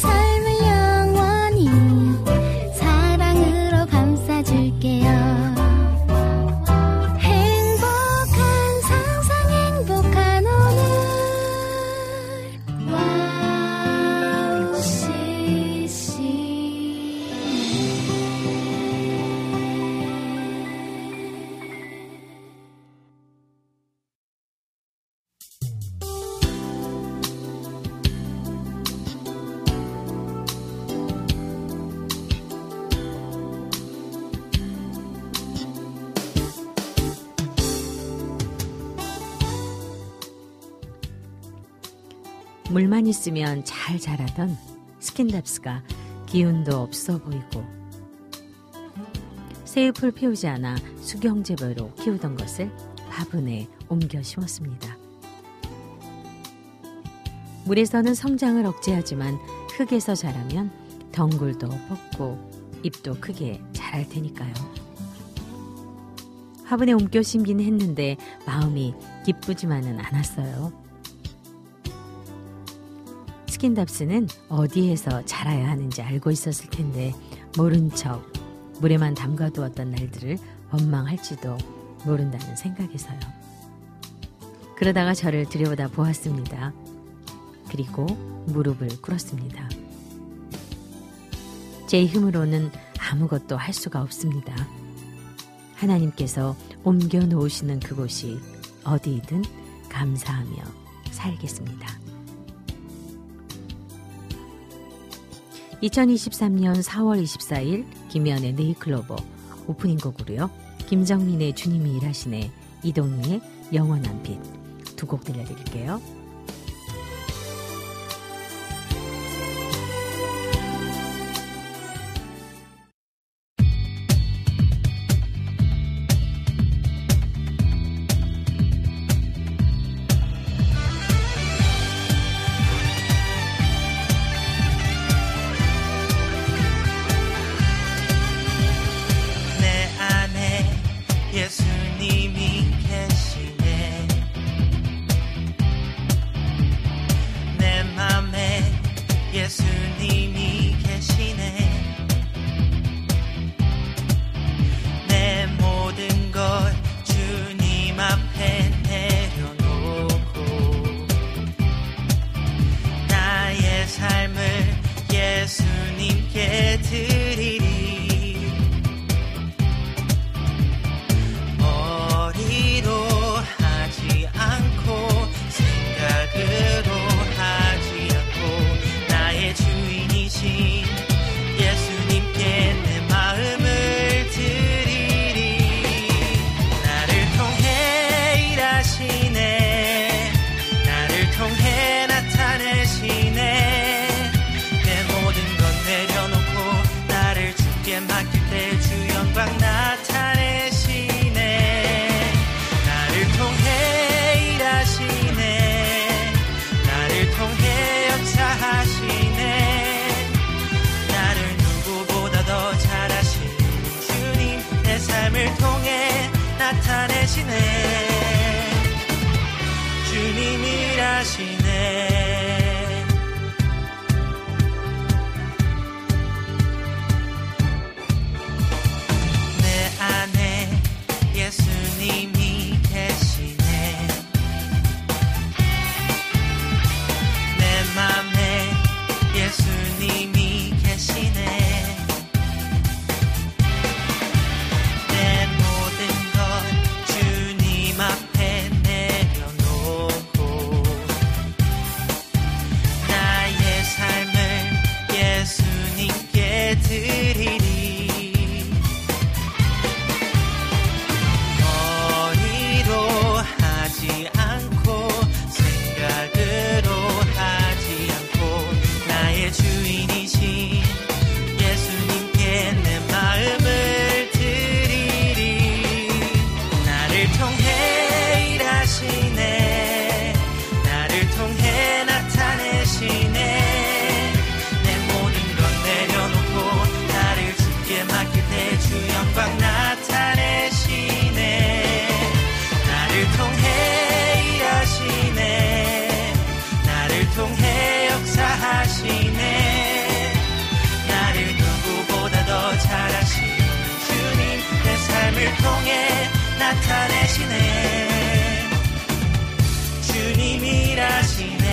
삶을 영원히 사랑으로 감싸줄게요 물만 있으면 잘 자라던 스킨답스가 기운도 없어 보이고 새잎을 피우지 않아 수경재배로 키우던 것을 화분에 옮겨 심었습니다. 물에서는 성장을 억제하지만 흙에서 자라면 덩굴도 뻗고 잎도 크게 자랄 테니까요. 화분에 옮겨 심긴 했는데 마음이 기쁘지만은 않았어요. 스킨답스는 어디에서 자라야 하는지 알고 있었을 텐데 모른 척 물에만 담가두었던 날들을 원망할지도 모른다는 생각에서요. 그러다가 저를 들여다 보았습니다. 그리고 무릎을 꿇었습니다. 제 힘으로는 아무것도 할 수가 없습니다. 하나님께서 옮겨 놓으시는 그곳이 어디이든 감사하며 살겠습니다. 2023년 4월 24일 김미현의 네잎클로버 오프닝 곡으로요. 김정민의 주님이 일하시네, 이동희의 영원한 빛 두 곡 들려드릴게요. 드리리 어린 하시네. 주님 일하시네.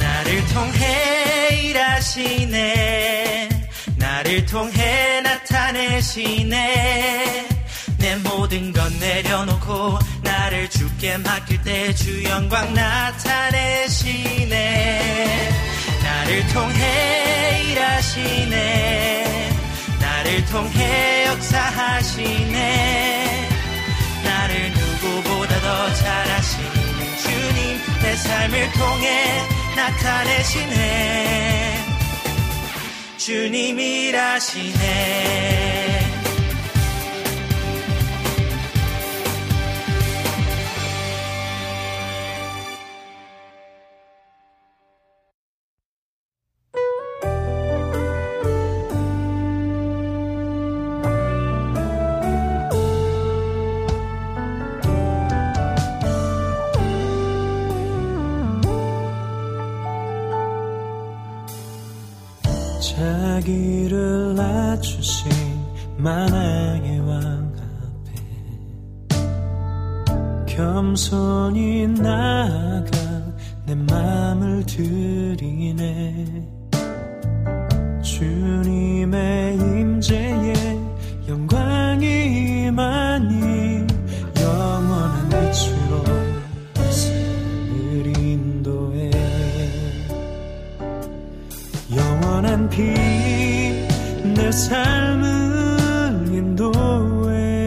나를 통해 일하시네. 나를 통해 나타내시네. 내 모든 건 내려놓고 나를 주께 맡길 때 주 영광 나타내시네. 나를 통해 일하시네. 나를 통해 역사하시네. 나를 누구보다 더 잘하시는 주님 내 삶을 통해 나타내시네. 주님 일하시네. 자기를 낮추신 만왕의 왕 앞에 겸손히 나아가 내 맘을 드리네. 주님의 임재에 영광이 임하니 영원한 빛으로 세상을 인도해. 영원한 빛 내 삶을 인도해.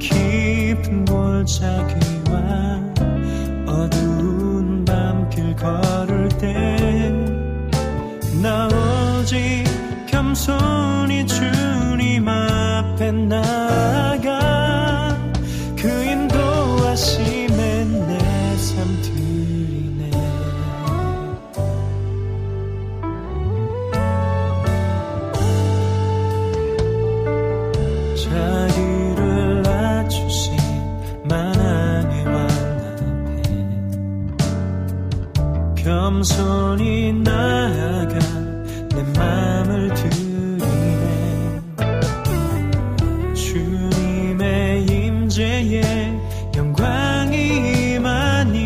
깊은 골짜기와 어두운 밤길 걸을 때 나 오직 겸손히 주님 앞에 나아가 그 인도하심에 내 삶 드리네. 자기를 낮추신 만왕의 왕 앞에 겸손히 나아가 내 맘을 드리네. 주님의 임재에 영광이 임하니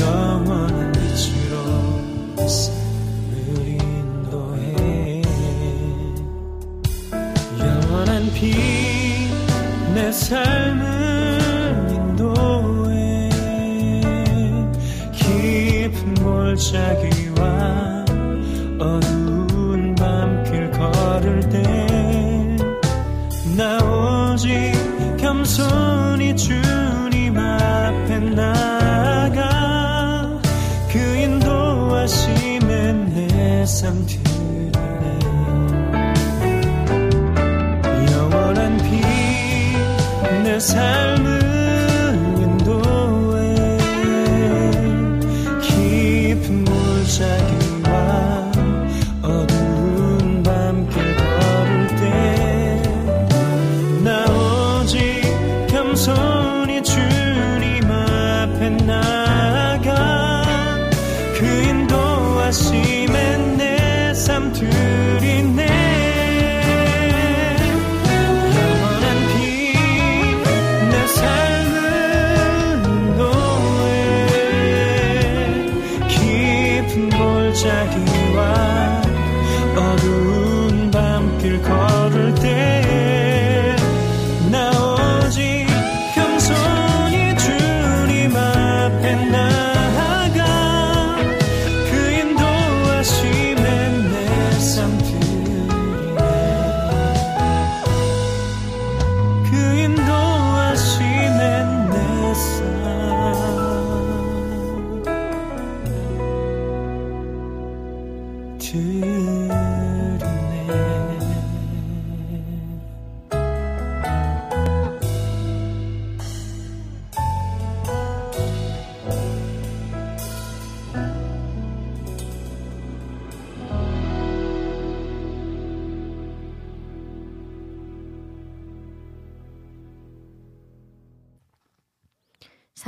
영원한 빛으로 내 삶을 인도해. 영원한 빛 내 삶을 인도해. 깊은 골짜기와 어두운 밤길 걸을 때 나 오직 겸손히 주님 앞에 나아가 그 인도하심에 내 삶 드리네. 영원한 빛 내 삶을 인도해. 깊은 골짜기와 어두운 밤길 걸을 때 나 오직 겸손히 주님 앞에 나아가 그 인도하심에 내 삶 드리네. 자기와 어두운 밤길 걸을 때 나 오직 겸손히 주님 앞에 나아가 그 인도하심에 내 삶 드리네. 그 인도하심에 내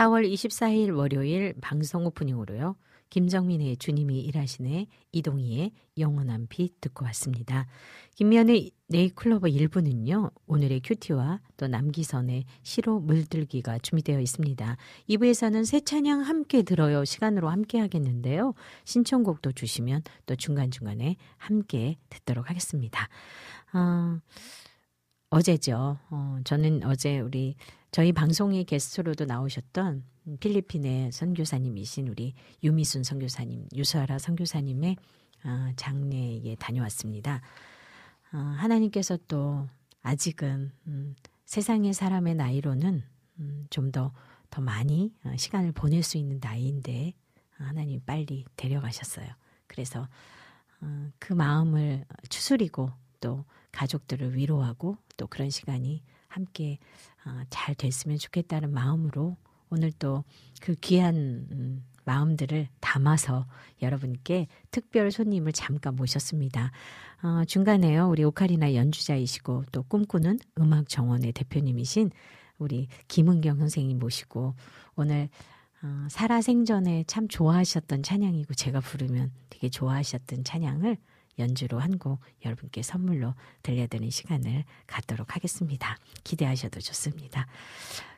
삶4월 24일 월요일 방송 오프닝으로요. 김정민의 주님이 일하시네, 이동희의 영원한 빛 듣고 왔습니다. 김미현의 네잎클로버 1부는요. 오늘의 큐티와 또 남기선의 시로 물들기가 준비되어 있습니다. 2부에서는 새 찬양 함께 들어요 시간으로 함께 하겠는데요. 신청곡도 주시면 또 중간중간에 함께 듣도록 하겠습니다. 어제죠. 저는 어제 우리 저희 방송의 게스트로도 나오셨던 필리핀의 선교사님이신 우리 유미순 선교사님, 유사라 선교사님의 장례에 다녀왔습니다. 하나님께서 또 아직은 세상의 사람의 나이로는 좀 더 많이 시간을 보낼 수 있는 나이인데 하나님 빨리 데려가셨어요. 그래서 그 마음을 추스리고 또 가족들을 위로하고 또 그런 시간이 함께 잘 됐으면 좋겠다는 마음으로 오늘 또 그 귀한 마음들을 담아서 여러분께 특별 손님을 잠깐 모셨습니다. 중간에요. 우리 오카리나 연주자이시고 또 꿈꾸는 음악 정원의 대표님이신 우리 김은경 선생님 모시고 오늘 살아생전에 참 좋아하셨던 찬양이고 제가 부르면 되게 좋아하셨던 찬양을 연주로 한 곡 여러분께 선물로 들려드리는 시간을 갖도록 하겠습니다. 기대하셔도 좋습니다.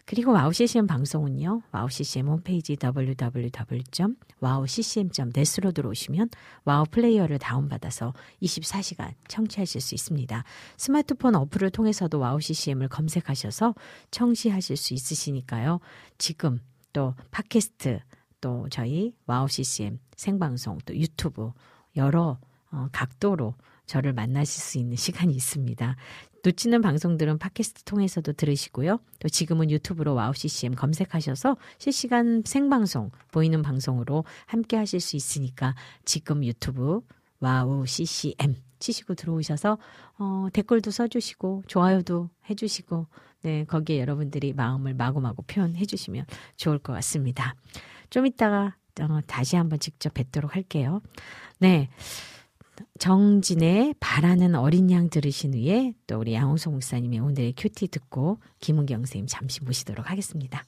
그리고 와우CCM 방송은요. 와우CCM 홈페이지 www.wowccm.net으로 들어오시면 와우 플레이어를 다운받아서 24시간 청취하실 수 있습니다. 스마트폰 어플을 통해서도 와우CCM을 검색하셔서 청취하실 수 있으시니까요. 지금 또 팟캐스트, 또 저희 와우CCM 생방송, 또 유튜브 여러 각도로 저를 만나실 수 있는 시간이 있습니다. 놓치는 방송들은 팟캐스트 통해서도 들으시고요. 또 지금은 유튜브로 와우CCM 검색하셔서 실시간 생방송, 보이는 방송으로 함께 하실 수 있으니까 지금 유튜브 와우CCM 치시고 들어오셔서 댓글도 써주시고 좋아요도 해주시고 네, 거기에 여러분들이 마음을 마구마구 표현해 주시면 좋을 것 같습니다. 좀 이따가 다시 한번 직접 뵙도록 할게요. 네. 정진의 바라는 어린 양 들으신 후에 또 우리 양홍성 목사님의 오늘의 큐티 듣고 김은경 선생님 잠시 모시도록 하겠습니다.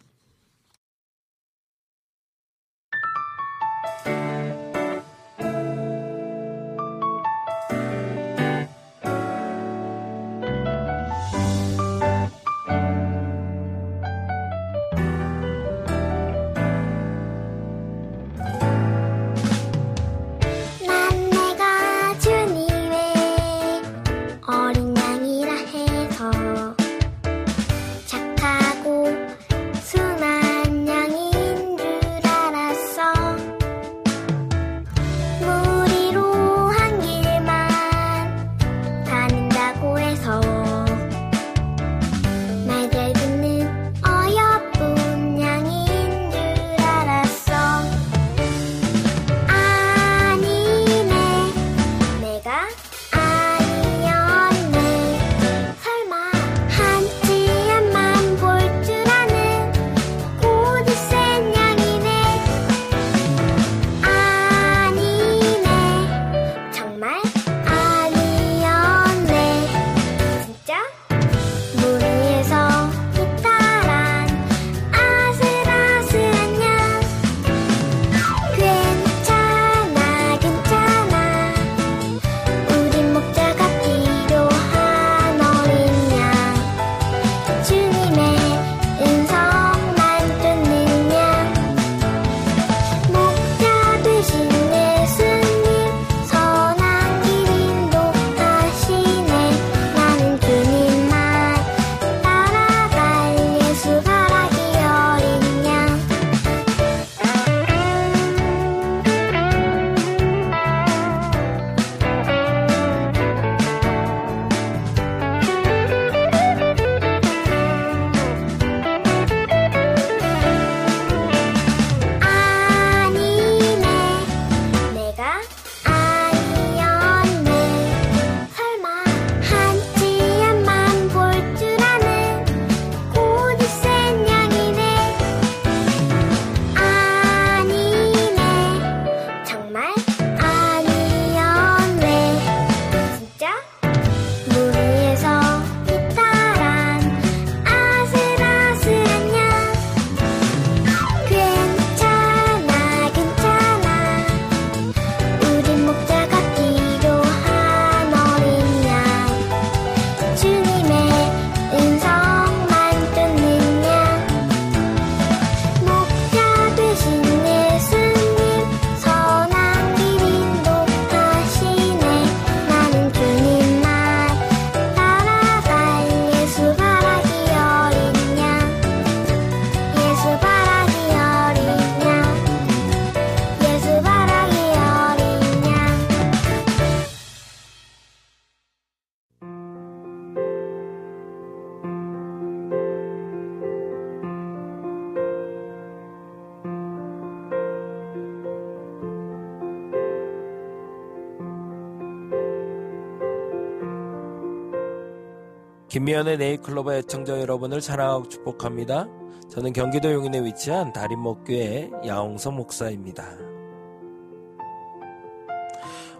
김미현의 네잎클로버 애청자 여러분을 사랑하고 축복합니다. 저는 경기도 용인에 위치한 다림목교회 야홍서 목사입니다.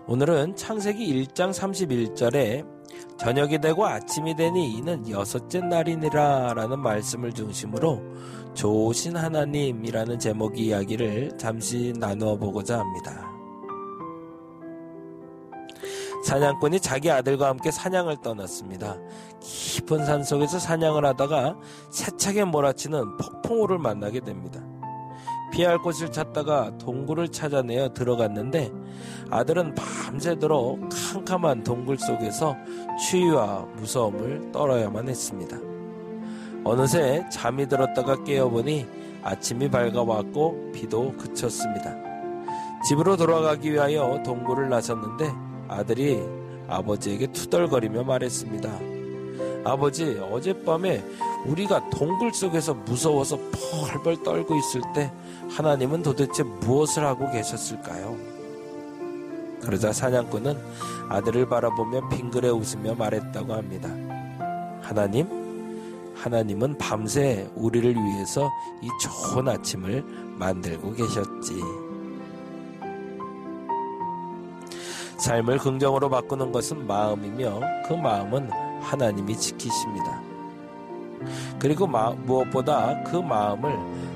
오늘은 창세기 1장 31절에 저녁이 되고 아침이 되니 이는 여섯째 날이니라 라는 말씀을 중심으로 좋으신 하나님이라는 제목의 이야기를 잠시 나누어 보고자 합니다. 사냥꾼이 자기 아들과 함께 사냥을 떠났습니다. 깊은 산속에서 사냥을 하다가 세차게 몰아치는 폭풍우를 만나게 됩니다. 피할 곳을 찾다가 동굴을 찾아내어 들어갔는데 아들은 밤새도록 캄캄한 동굴 속에서 추위와 무서움을 떨어야만 했습니다. 어느새 잠이 들었다가 깨어보니 아침이 밝아왔고 비도 그쳤습니다. 집으로 돌아가기 위하여 동굴을 나섰는데 아들이 아버지에게 투덜거리며 말했습니다. 아버지, 어젯밤에 우리가 동굴 속에서 무서워서 벌벌 떨고 있을 때 하나님은 도대체 무엇을 하고 계셨을까요? 그러자 사냥꾼은 아들을 바라보며 빙그레 웃으며 말했다고 합니다. 하나님은 밤새 우리를 위해서 이 좋은 아침을 만들고 계셨지. 삶을 긍정으로 바꾸는 것은 마음이며 그 마음은 하나님이 지키십니다. 그리고 무엇보다 그 마음을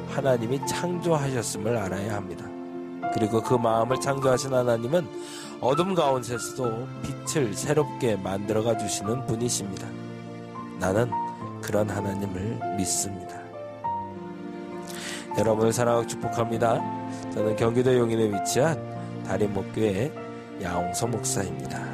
하나님이 창조하셨음을 알아야 합니다. 그리고 그 마음을 창조하신 하나님은 어둠 가운데서도 빛을 새롭게 만들어가 주시는 분이십니다. 나는 그런 하나님을 믿습니다. 여러분을 사랑하고 축복합니다. 저는 경기도 용인에 위치한 다림목교회 야홍서 목사입니다.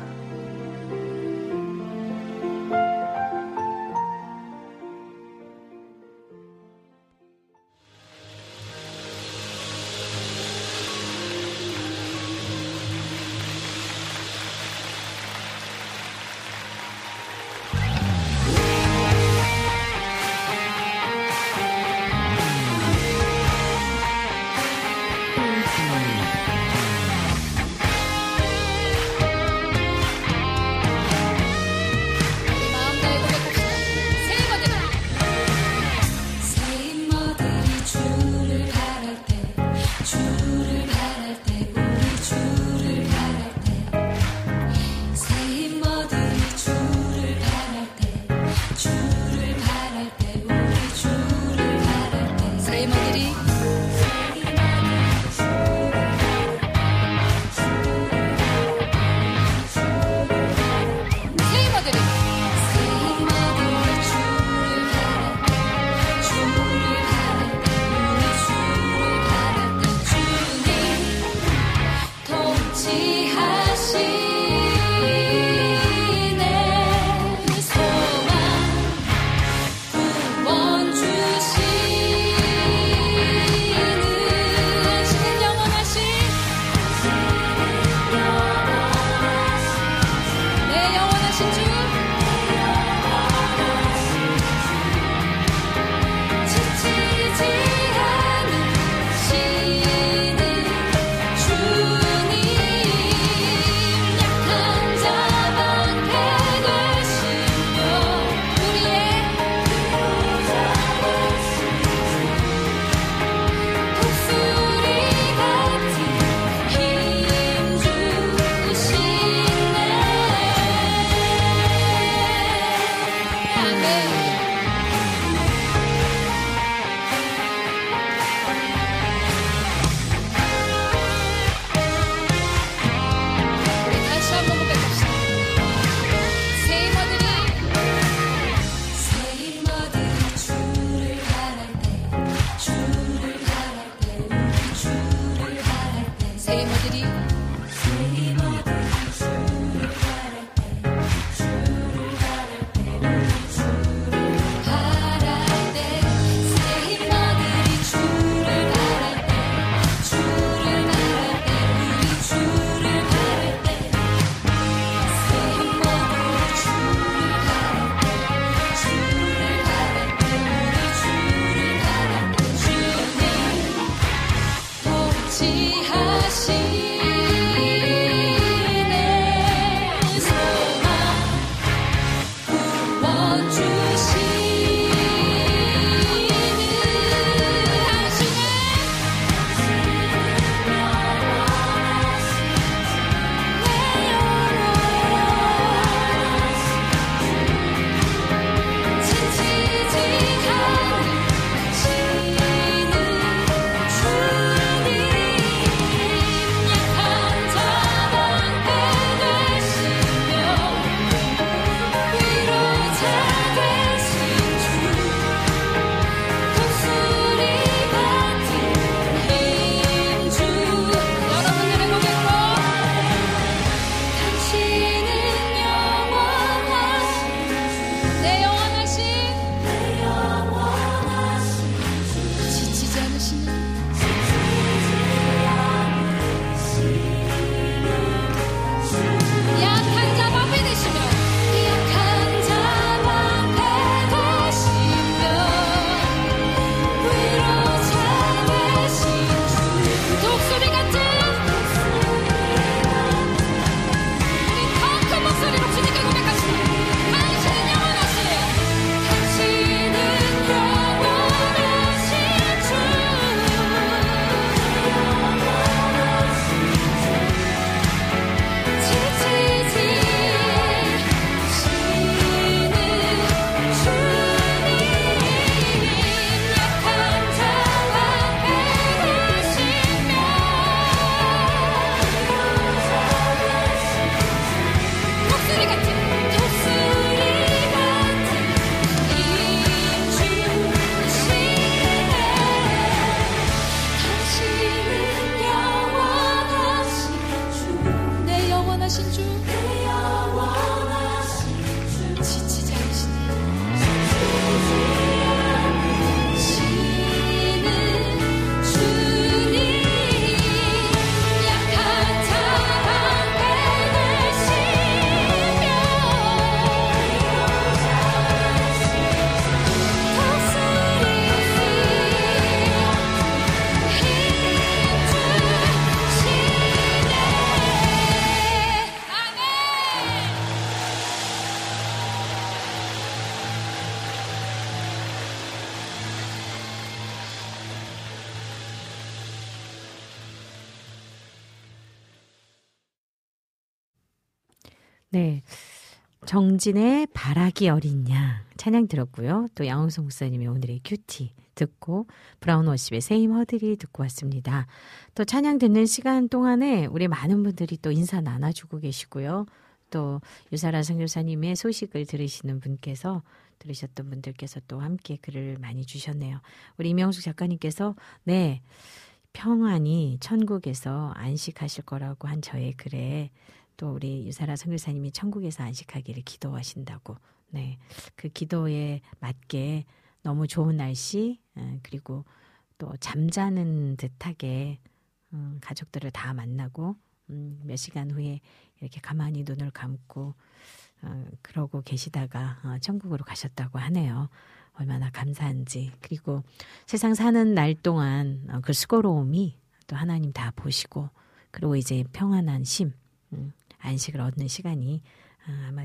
네. 정진의 바라기 어린 양 찬양 들었고요. 또 양홍성 목사님의 오늘의 큐티 듣고 브라운 워십의 세임 허들이 듣고 왔습니다. 또 찬양 듣는 시간 동안에 우리 많은 분들이 또 인사 나눠주고 계시고요. 또 유사라 선교사님의 소식을 들으시는 분께서 들으셨던 분들께서 또 함께 글을 많이 주셨네요. 우리 임영숙 작가님께서 네 평안히 천국에서 안식하실 거라고 한 저의 글에 또 우리 유사라 선교사님이 천국에서 안식하기를 기도하신다고 네, 그 기도에 맞게 너무 좋은 날씨 그리고 또 잠자는 듯하게 가족들을 다 만나고 몇 시간 후에 이렇게 가만히 눈을 감고 그러고 계시다가 천국으로 가셨다고 하네요. 얼마나 감사한지. 그리고 세상 사는 날 동안 그 수고로움이 또 하나님 다 보시고 그리고 이제 평안한 심 안식을 얻는 시간이 아마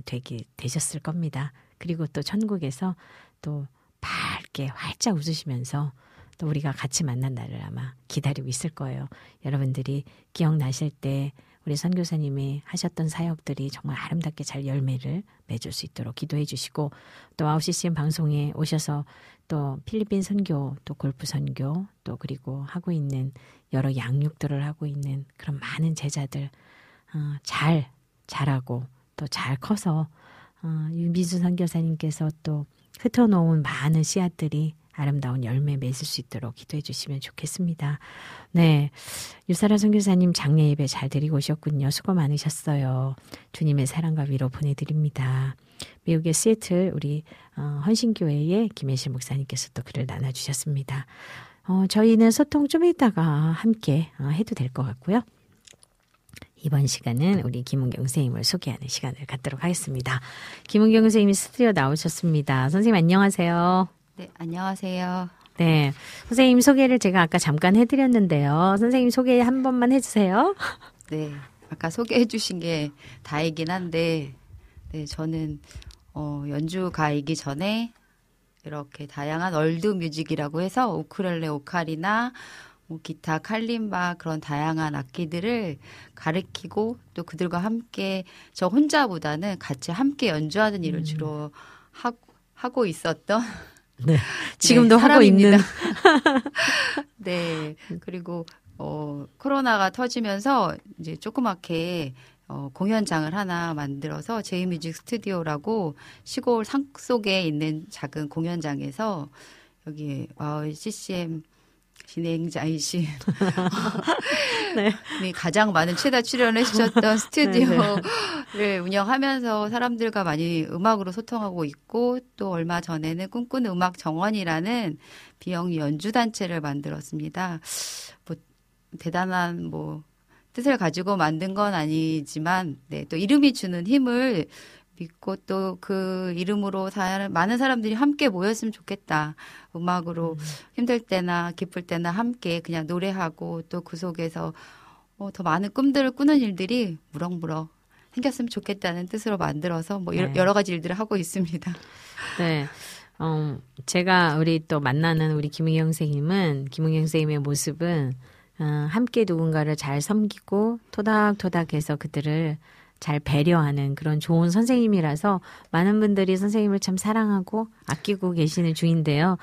되셨을 겁니다. 그리고 또 천국에서 또 밝게 활짝 웃으시면서 또 우리가 같이 만난 날을 아마 기다리고 있을 거예요. 여러분들이 기억나실 때 우리 선교사님이 하셨던 사역들이 정말 아름답게 잘 열매를 맺을 수 있도록 기도해 주시고 또 와우CCM 방송에 오셔서 또 필리핀 선교, 또 골프 선교, 또 그리고 하고 있는 여러 양육들을 하고 있는 그런 많은 제자들 잘 자라고 또 잘 커서 유미수 선교사님께서 또 흩어놓은 많은 씨앗들이 아름다운 열매 맺을 수 있도록 기도해 주시면 좋겠습니다. 네, 유사라 선교사님 장례 예배 잘 드리고 오셨군요. 수고 많으셨어요. 주님의 사랑과 위로 보내드립니다. 미국의 시애틀 우리 헌신교회의 김혜실 목사님께서 또 글을 나눠주셨습니다. 저희는 소통 좀 이따가 함께 해도 될 것 같고요. 이번 시간은 우리 김은경 선생님을 소개하는 시간을 갖도록 하겠습니다. 김은경 선생님이 스튜디오 나오셨습니다. 선생님 안녕하세요. 네, 안녕하세요. 네, 선생님 소개를 제가 아까 잠깐 해드렸는데요. 선생님 소개 한 번만 해주세요. 네, 아까 소개해 주신 게 다이긴 한데 네, 저는 연주가이기 전에 이렇게 다양한 월드 뮤직이라고 해서 우쿨렐레, 오카리나 뭐 기타, 칼림바 그런 다양한 악기들을 가르치고 또 그들과 함께 저 혼자보다는 같이 함께 연주하는 일을 주로 하고 있었던 네, 지금도 네, 하고 있는 네, 그리고 코로나가 터지면서 이제 조그맣게 공연장을 하나 만들어서 제이뮤직 스튜디오라고 시골 산 속에 있는 작은 공연장에서 여기 와우CCM 진행자이신 네. 가장 많은 최다 출연을 해주셨던 스튜디오를 네. 운영하면서 사람들과 많이 음악으로 소통하고 있고 또 얼마 전에는 꿈꾸는 음악 정원이라는 비영리 연주단체를 만들었습니다. 뭐, 대단한 뭐 뜻을 가지고 만든 건 아니지만 네, 또 이름이 주는 힘을 믿고 또 그 이름으로 많은 사람들이 함께 모였으면 좋겠다. 음악으로 힘들 때나 기쁠 때나 함께 그냥 노래하고 또 그 속에서 더 많은 꿈들을 꾸는 일들이 무럭무럭 생겼으면 좋겠다는 뜻으로 만들어서 뭐 네. 여러 가지 일들을 하고 있습니다. 네. 제가 우리 또 만나는 우리 김은경 선생님은 김은경 선생님의 모습은 함께 누군가를 잘 섬기고 토닥토닥해서 그들을 잘 배려하는 그런 좋은 선생님이라서 많은 분들이 선생님을 참 사랑하고 아끼고 계시는 중인데요.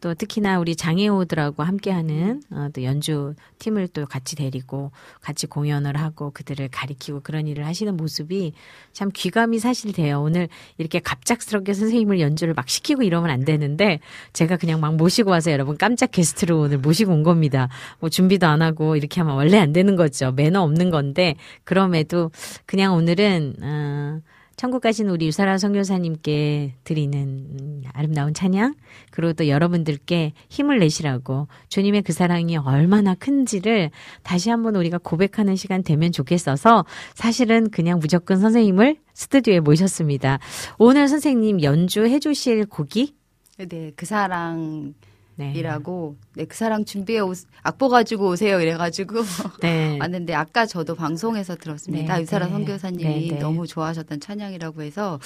또 특히나 우리 장애우들하고 함께하는 또 연주팀을 또 같이 데리고 같이 공연을 하고 그들을 가리키고 그런 일을 하시는 모습이 참 귀감이 사실 돼요. 오늘 이렇게 갑작스럽게 선생님을 연주를 막 시키고 이러면 안 되는데 제가 그냥 막 모시고 와서 여러분 깜짝 게스트로 오늘 모시고 온 겁니다. 뭐 준비도 안 하고 이렇게 하면 원래 안 되는 거죠. 매너 없는 건데 그럼에도 그냥 오늘은 천국 가신 우리 유사라 선교사님께 드리는 아름다운 찬양 그리고 또 여러분들께 힘을 내시라고 주님의 그 사랑이 얼마나 큰지를 다시 한번 우리가 고백하는 시간 되면 좋겠어서 사실은 그냥 무조건 선생님을 스튜디오에 모셨습니다. 오늘 선생님 연주해 주실 곡이? 네, 그 사랑... 네. 이라고 네, 그 사랑 준비해 악보 가지고 오세요 이래가지고 네. 왔는데 아까 저도 방송에서 들었습니다. 네. 유사라 선교사님이 네. 너무 좋아하셨던 찬양이라고 해서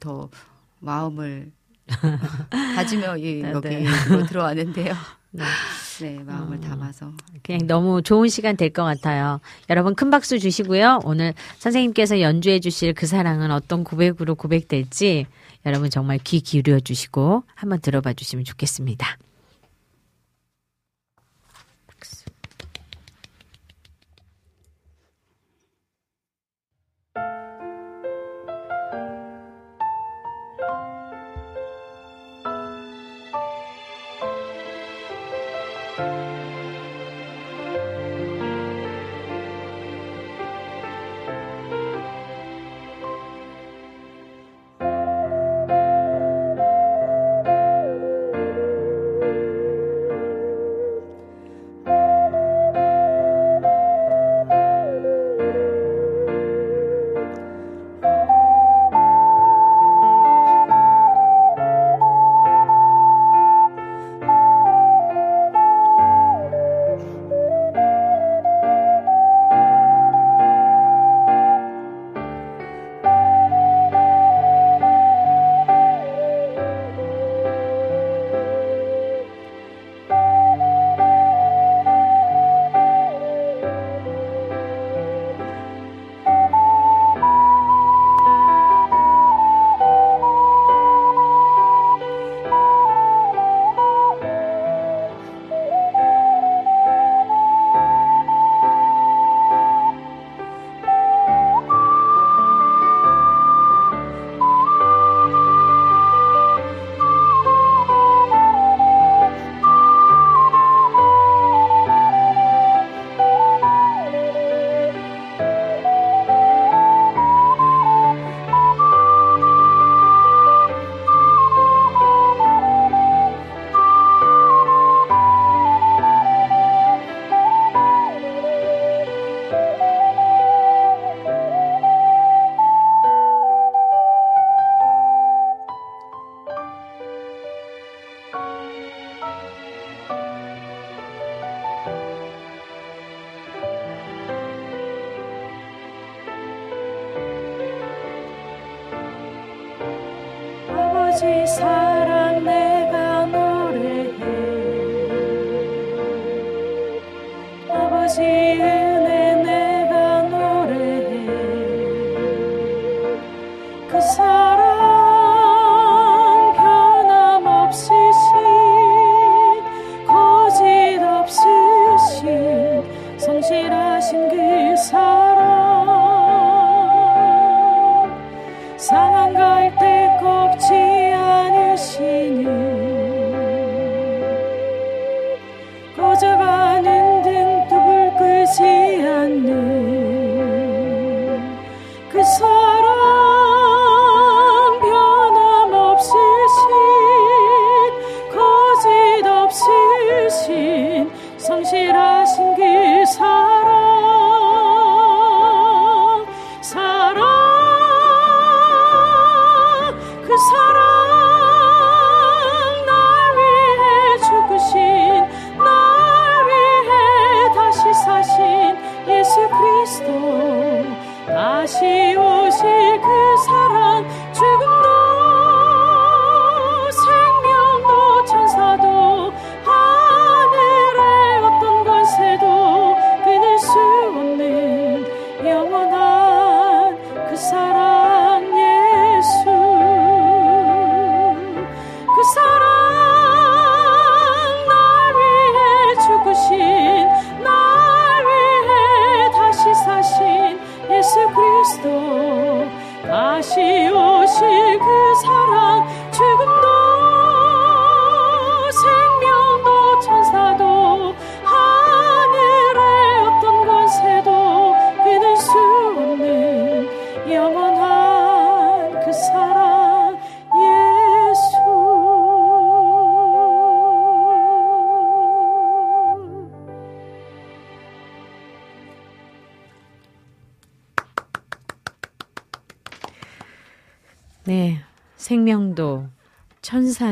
더 마음을 다지며 여기로 들어왔는데요. 네. 네, 마음을 담아서. 그냥 너무 좋은 시간 될 것 같아요. 여러분 큰 박수 주시고요. 오늘 선생님께서 연주해 주실 그 사랑은 어떤 고백으로 고백될지 여러분 정말 귀 기울여 주시고 한번 들어봐 주시면 좋겠습니다.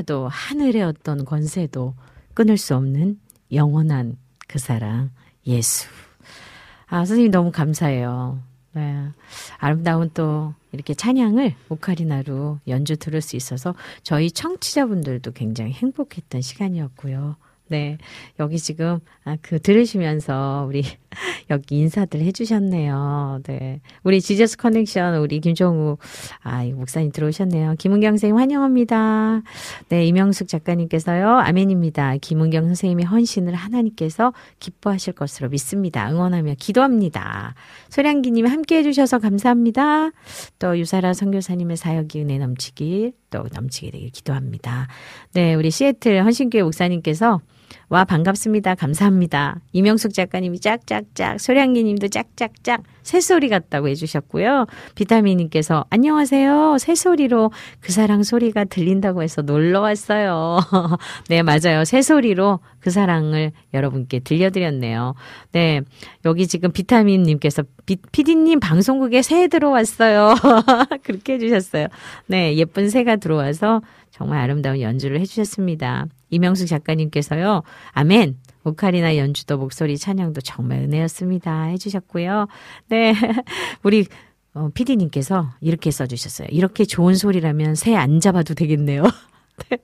도 하늘의 어떤 권세도 끊을 수 없는 영원한 그 사랑 예수. 아, 선생님 너무 감사해요. 네. 아름다운 또 이렇게 찬양을 오카리나로 연주 들을 수 있어서 저희 청취자분들도 굉장히 행복했던 시간이었고요. 네, 여기 지금 들으시면서 우리 여기 인사들 해주셨네요. 네, 우리 지저스 커넥션 우리 김종우 목사님 들어오셨네요. 김은경 선생님 환영합니다. 네, 임영숙 작가님께서요. 아멘입니다. 김은경 선생님의 헌신을 하나님께서 기뻐하실 것으로 믿습니다. 응원하며 기도합니다. 소량기님 함께해 주셔서 감사합니다. 또 유사라 선교사님의 사역이 은혜 넘치길 또 넘치게 되길 기도합니다. 네, 우리 시애틀 헌신교회 목사님께서 와 반갑습니다. 감사합니다. 임영숙 작가님이 짝짝짝, 소량기님도 짝짝짝 새소리 같다고 해주셨고요. 비타민님께서 안녕하세요. 새소리로 그 사랑 소리가 들린다고 해서 놀러왔어요. 네, 맞아요. 새소리로 그 사랑을 여러분께 들려드렸네요. 네, 여기 지금 비타민님께서 피디님 방송국에 새 들어왔어요. 그렇게 해주셨어요. 네, 예쁜 새가 들어와서 정말 아름다운 연주를 해주셨습니다. 임영숙 작가님께서요. 아멘! 오카리나 연주도 목소리 찬양도 정말 은혜였습니다. 해주셨고요. 네, 우리 PD님께서 이렇게 써주셨어요. 이렇게 좋은 소리라면 새 안 잡아도 되겠네요. 네.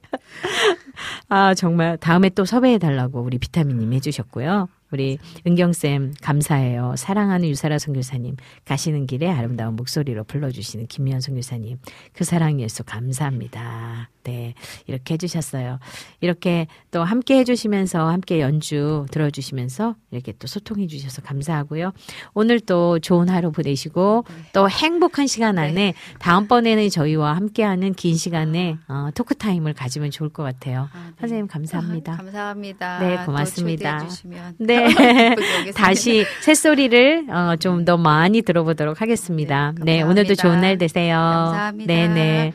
정말 다음에 또 섭외해달라고 우리 비타민님 해주셨고요. 우리 은경쌤 감사해요. 사랑하는 유사라 선교사님, 가시는 길에 아름다운 목소리로 불러주시는 김미현 선교사님, 그 사랑 예수 감사합니다. 네, 이렇게 해주셨어요. 이렇게 또 함께 해주시면서 함께 연주 들어주시면서 이렇게 또 소통해 주셔서 감사하고요. 오늘 또 좋은 하루 보내시고 또 행복한 시간 안에 다음번에는 저희와 함께하는 긴 시간에 토크 타임을 가지면 좋을 것 같아요. 선생님 감사합니다. 감사합니다. 네, 고맙습니다. 네. 다시 새소리를 좀 더 많이 들어보도록 하겠습니다. 네, 오늘도 좋은 날 되세요. 감사합니다. 네네.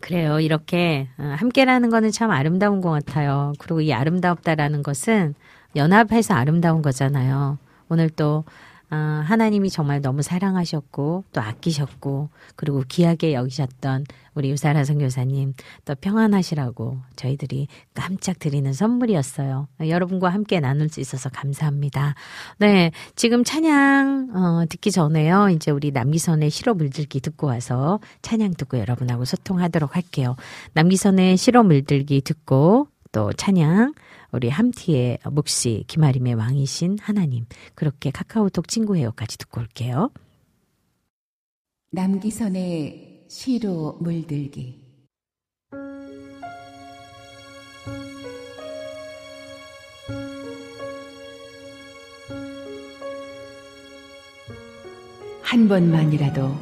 그래요. 이렇게 함께라는 거는 참 아름다운 것 같아요. 그리고 이 아름답다라는 것은 연합해서 아름다운 거잖아요. 오늘 또 하나님이 정말 너무 사랑하셨고 또 아끼셨고 그리고 귀하게 여기셨던 우리 유사라 선교사님 또 평안하시라고 저희들이 깜짝 드리는 선물이었어요. 여러분과 함께 나눌 수 있어서 감사합니다. 네, 지금 찬양 듣기 전에요. 이제 우리 남기선의 시로 물들기 듣고 와서 찬양 듣고 여러분하고 소통하도록 할게요. 남기선의 시로 물들기 듣고 또 찬양 우리 함티의 묵시, 김아림의 왕이신 하나님, 그렇게 카카오톡 친구회요까지 듣고 올게요. 남기선의 시로 물들기. 한 번만이라도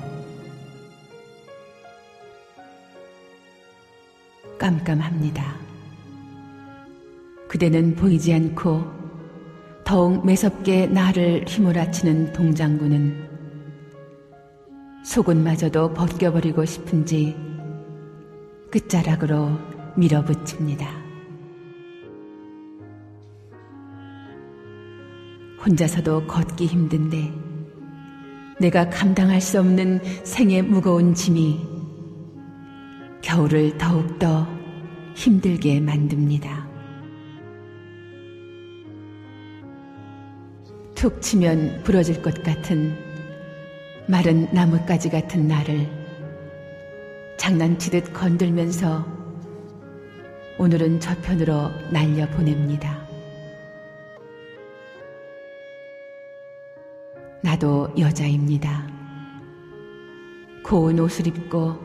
깜깜합니다. 그대는 보이지 않고 더욱 매섭게 나를 휘몰아치는 동장군은 속옷마저도 벗겨버리고 싶은지 끝자락으로 밀어붙입니다. 혼자서도 걷기 힘든데 내가 감당할 수 없는 생의 무거운 짐이 겨울을 더욱더 힘들게 만듭니다. 툭 치면 부러질 것 같은 마른 나뭇가지 같은 나를 장난치듯 건들면서 오늘은 저편으로 날려보냅니다. 나도 여자입니다. 고운 옷을 입고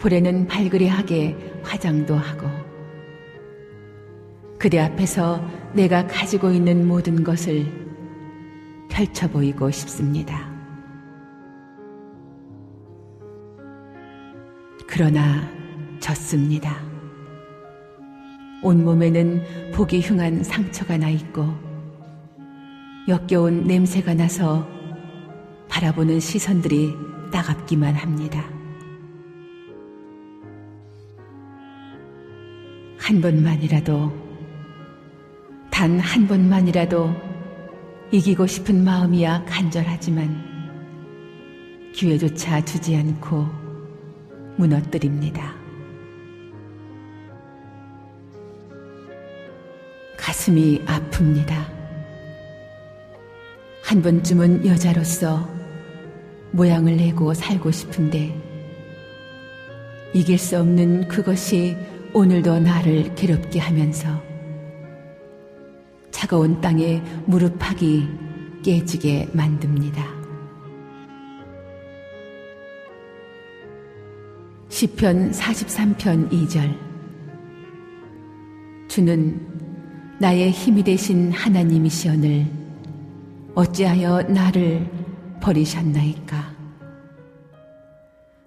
볼에는 발그레하게 화장도 하고 그대 앞에서 내가 가지고 있는 모든 것을 펼쳐 보이고 싶습니다. 그러나 졌습니다. 온몸에는 보기 흉한 상처가 나 있고 역겨운 냄새가 나서 바라보는 시선들이 따갑기만 합니다. 한 번만이라도, 단 한 번만이라도 이기고 싶은 마음이야 간절하지만 기회조차 주지 않고 무너뜨립니다. 가슴이 아픕니다. 한 번쯤은 여자로서 모양을 내고 살고 싶은데 이길 수 없는 그것이 오늘도 나를 괴롭게 하면서 차가운 땅에 무릎팍이 깨지게 만듭니다. 시편 43편 2절. 주는 나의 힘이 되신 하나님이시오늘 어찌하여 나를 버리셨나이까.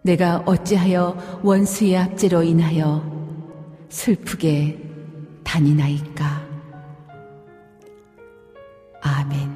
내가 어찌하여 원수의 압제로 인하여 슬프게 다니나이까. 아멘.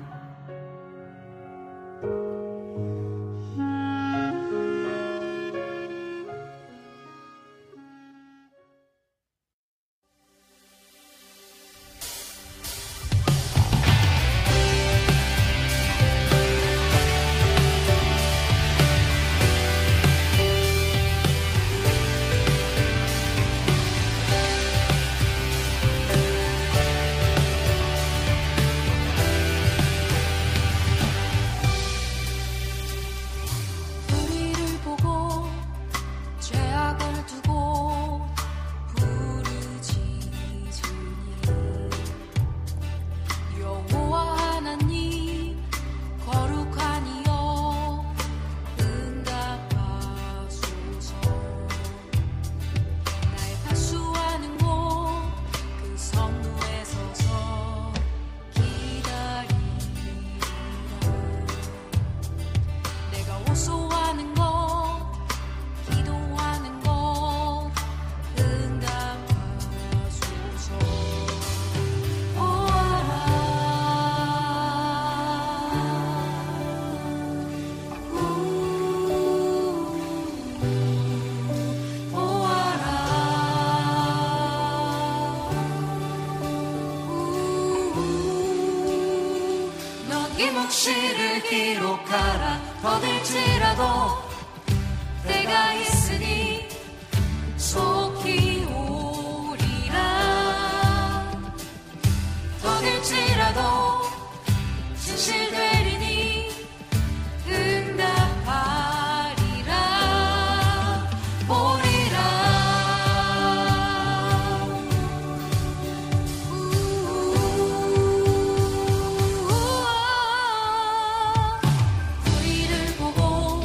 이 몫을 기록하라. 더들지라도 때가 있으니 속히 오리라. 더들지라도 진실되리니 응답하리라. 오리라. 우리를 보고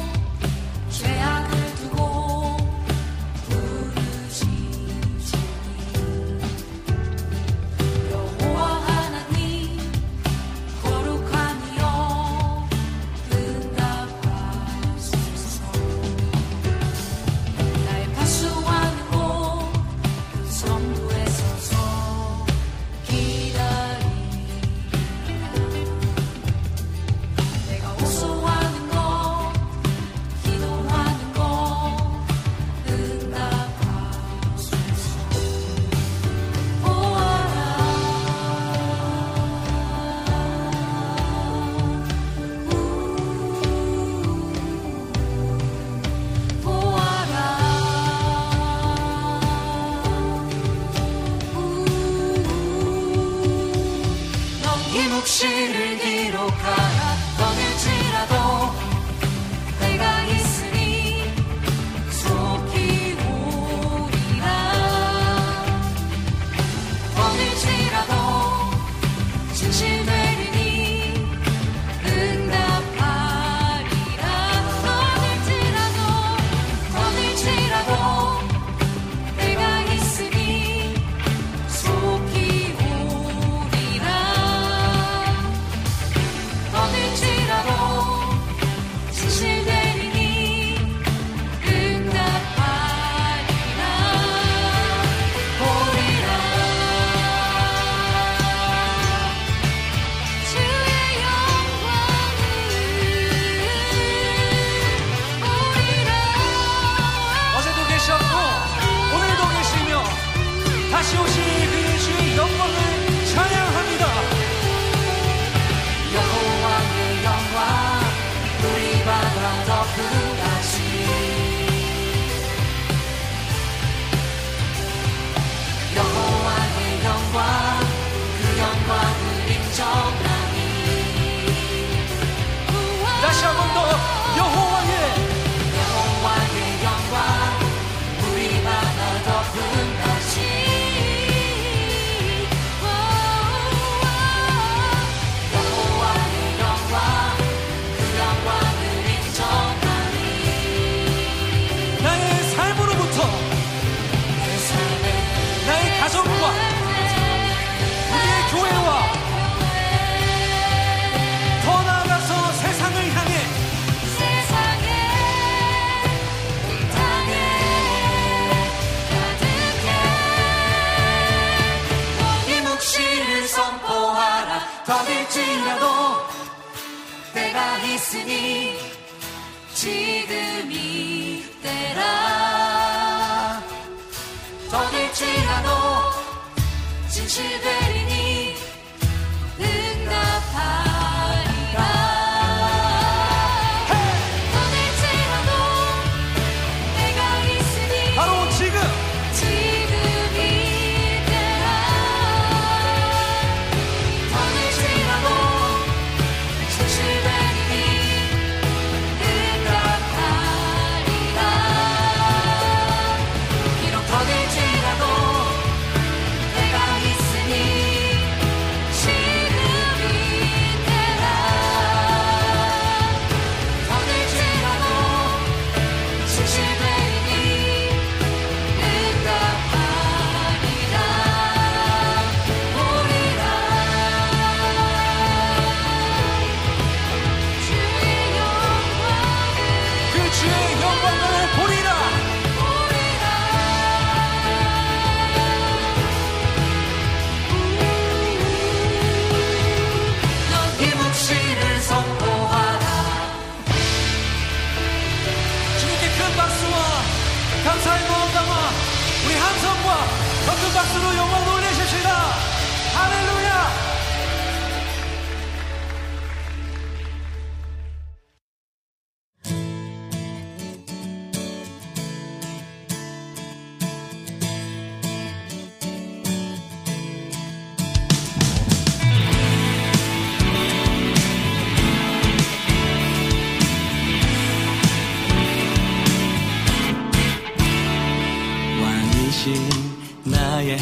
할지라도 때가 있으니 지금이 때라. 더딜지라도 진실되리니 응답하라.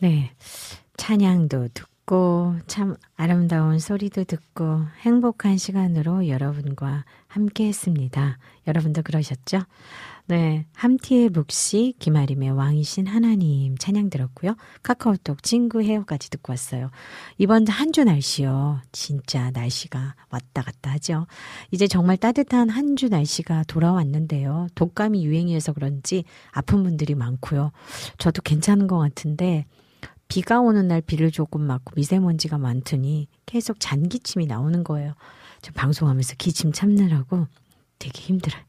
네. 찬양도 듣고 참 아름다운 소리도 듣고 행복한 시간으로 여러분과 함께 했습니다. 여러분도 그러셨죠? 네. 함티의 묵시, 김아림의 왕이신 하나님 찬양 들었고요. 카카오톡 친구 헤어까지 듣고 왔어요. 이번 한 주 날씨요. 진짜 날씨가 왔다 갔다 하죠. 이제 정말 따뜻한 한 주 날씨가 돌아왔는데요. 독감이 유행이어서 그런지 아픈 분들이 많고요. 저도 괜찮은 것 같은데 비가 오는 날 비를 조금 맞고 미세먼지가 많더니 계속 잔기침이 나오는 거예요. 지금 방송하면서 기침 참느라고 되게 힘들어요.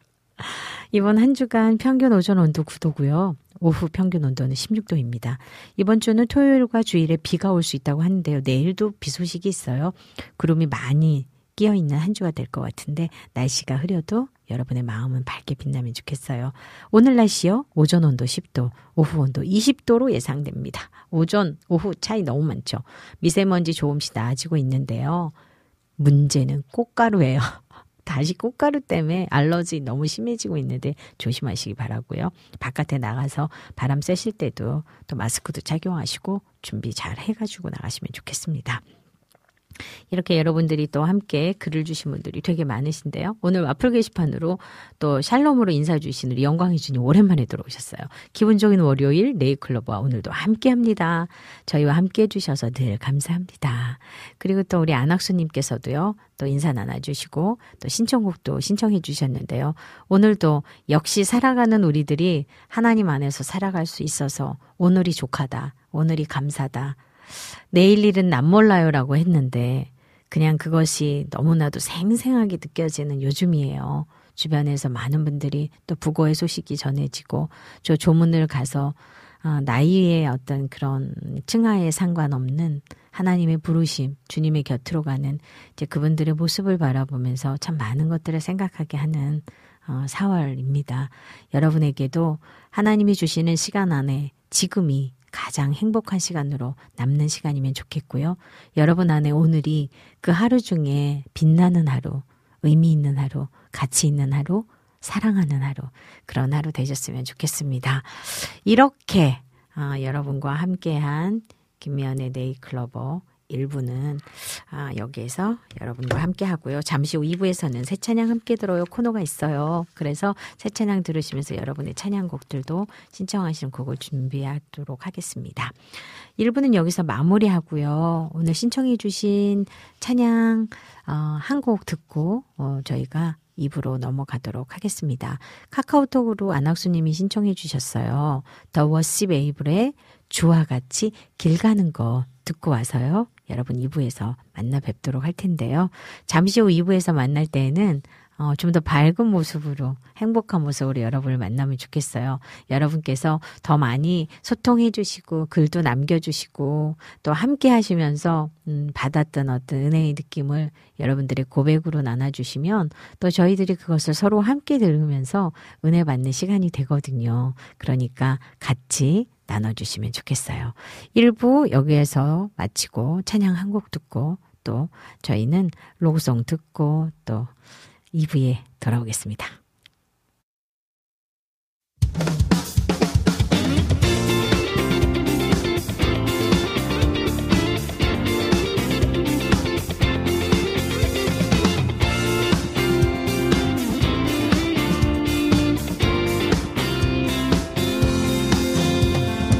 이번 한 주간 평균 오전 온도 9도고요. 오후 평균 온도는 16도입니다. 이번 주는 토요일과 주일에 비가 올 수 있다고 하는데요. 내일도 비 소식이 있어요. 구름이 많이 끼어있는 한 주가 될 것 같은데 날씨가 흐려도 여러분의 마음은 밝게 빛나면 좋겠어요. 오늘 날씨요. 오전 온도 10도, 오후 온도 20도로 예상됩니다. 오전, 오후 차이 너무 많죠. 미세먼지 조금씩 나아지고 있는데요. 문제는 꽃가루예요. 다시 꽃가루 때문에 알러지 너무 심해지고 있는데 조심하시기 바라고요. 바깥에 나가서 바람 쐬실 때도 또 마스크도 착용하시고 준비 잘 해가지고 나가시면 좋겠습니다. 이렇게 여러분들이 또 함께 글을 주신 분들이 되게 많으신데요. 오늘 와플 게시판으로 또 샬롬으로 인사해 주신 우리 영광이 주님 오랜만에 들어오셨어요. 기분 좋은 월요일 네잎클로버와 오늘도 함께합니다. 저희와 함께해 주셔서 늘 감사합니다. 그리고 또 우리 안학수님께서도요. 또 인사 나눠주시고 또 신청곡도 신청해 주셨는데요. 오늘도 역시 살아가는 우리들이 하나님 안에서 살아갈 수 있어서 오늘이 족하다. 오늘이 감사다. 내일 일은 남 몰라요라고 했는데 그냥 그것이 너무나도 생생하게 느껴지는 요즘이에요. 주변에서 많은 분들이 또 부고의 소식이 전해지고 저 조문을 가서 나이의 어떤 그런 층하에 상관없는 하나님의 부르심, 주님의 곁으로 가는 이제 그분들의 모습을 바라보면서 참 많은 것들을 생각하게 하는 4월입니다. 여러분에게도 하나님이 주시는 시간 안에 지금이 가장 행복한 시간으로 남는 시간이면 좋겠고요. 여러분 안에 오늘이 그 하루 중에 빛나는 하루, 의미 있는 하루, 가치 있는 하루, 사랑하는 하루 그런 하루 되셨으면 좋겠습니다. 이렇게 여러분과 함께한 김미현의 네잎클로버 1부는 여기에서 여러분과 함께 하고요. 잠시 후 2부에서는 새 찬양 함께 들어요 코너가 있어요. 그래서 새 찬양 들으시면서 여러분의 찬양곡들도 신청하시는 곡을 준비하도록 하겠습니다. 1부는 여기서 마무리하고요. 오늘 신청해 주신 찬양 한 곡 듣고 저희가 2부로 넘어가도록 하겠습니다. 카카오톡으로 안학수님이 신청해 주셨어요. The 워시 베이블의 주와 같이 길 가는 거 듣고 와서요. 여러분 2부에서 만나 뵙도록 할 텐데요. 잠시 후 2부에서 만날 때에는 좀 더 밝은 모습으로 행복한 모습으로 여러분을 만나면 좋겠어요. 여러분께서 더 많이 소통해 주시고 글도 남겨주시고 또 함께 하시면서 받았던 어떤 은혜의 느낌을 여러분들의 고백으로 나눠주시면 또 저희들이 그것을 서로 함께 들으면서 은혜 받는 시간이 되거든요. 그러니까 같이 나눠주시면 좋겠어요. 1부 여기에서 마치고 찬양 한 곡 듣고 또 저희는 로고송 듣고 또 2부에 돌아오겠습니다.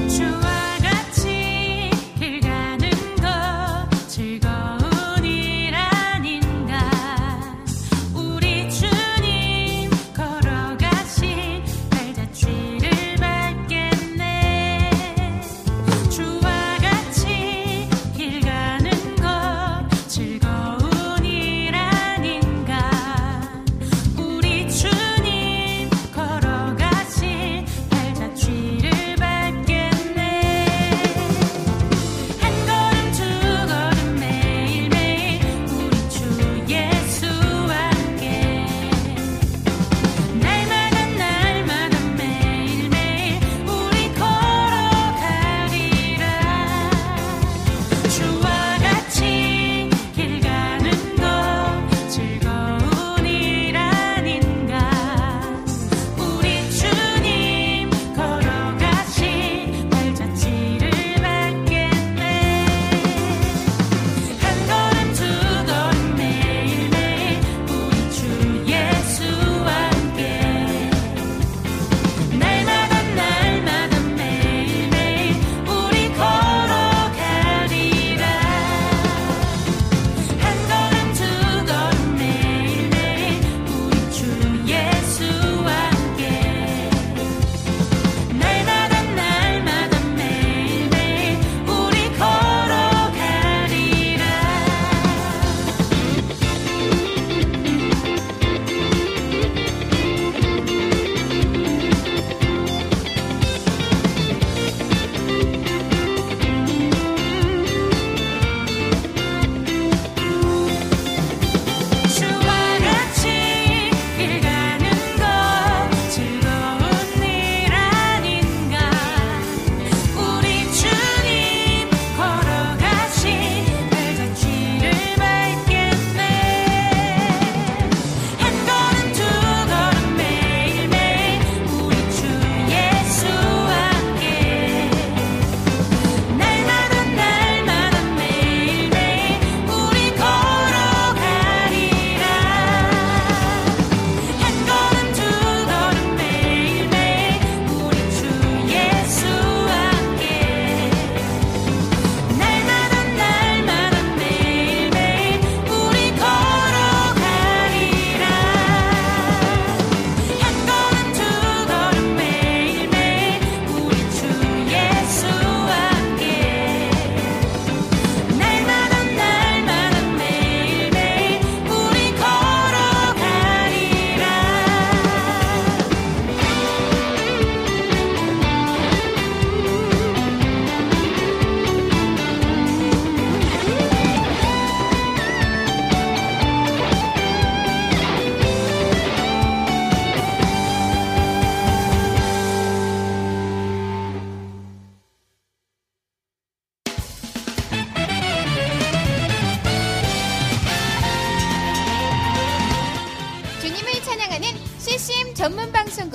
주와 같이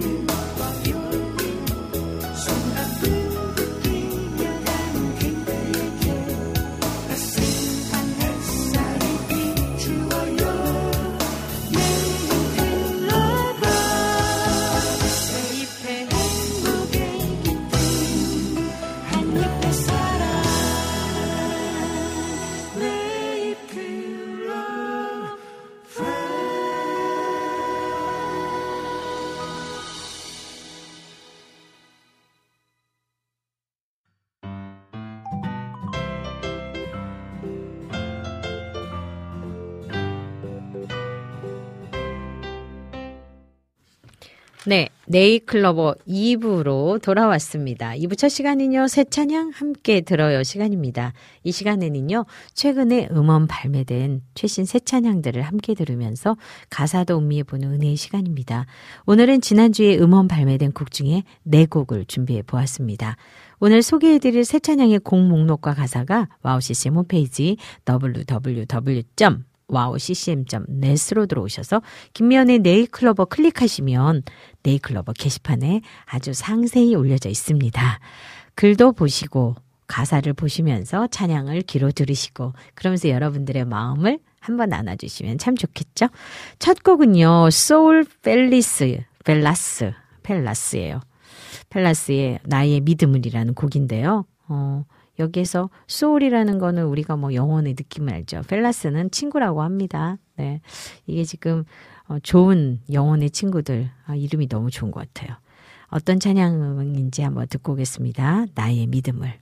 일과 별이 손만 들고 뛰어가는 그대에게 따스한 햇살이 비추어요. 네잎클로버 세잎의 네, 네잎클로버 2부로 돌아왔습니다. 2부 첫 시간은요, 새 찬양 함께 들어요 시간입니다. 이 시간에는요, 최근에 음원 발매된 최신 새 찬양들을 함께 들으면서 가사도 음미해보는 은혜의 시간입니다. 오늘은 지난주에 음원 발매된 곡 중에 4곡을 준비해 보았습니다. 오늘 소개해드릴 새 찬양의 곡 목록과 가사가 와우CCM 홈페이지 www.wowccm.net으로 들어오셔서 김미현의 네잎클로버 클릭하시면 네잎클로버 게시판에 아주 상세히 올려져 있습니다. 글도 보시고 가사를 보시면서 찬양을 귀로 들으시고 그러면서 여러분들의 마음을 한번 나눠주시면 참 좋겠죠. 첫 곡은요, 소울펠라스의 나의 믿음을이라는 곡인데요. 여기에서 소울이라는 거는 우리가 뭐 영혼의 느낌을 알죠. 펠라스는 친구라고 합니다. 네, 이게 지금 좋은 영혼의 친구들, 이름이 너무 좋은 것 같아요. 어떤 찬양인지 한번 듣고 오겠습니다. 나의 믿음을.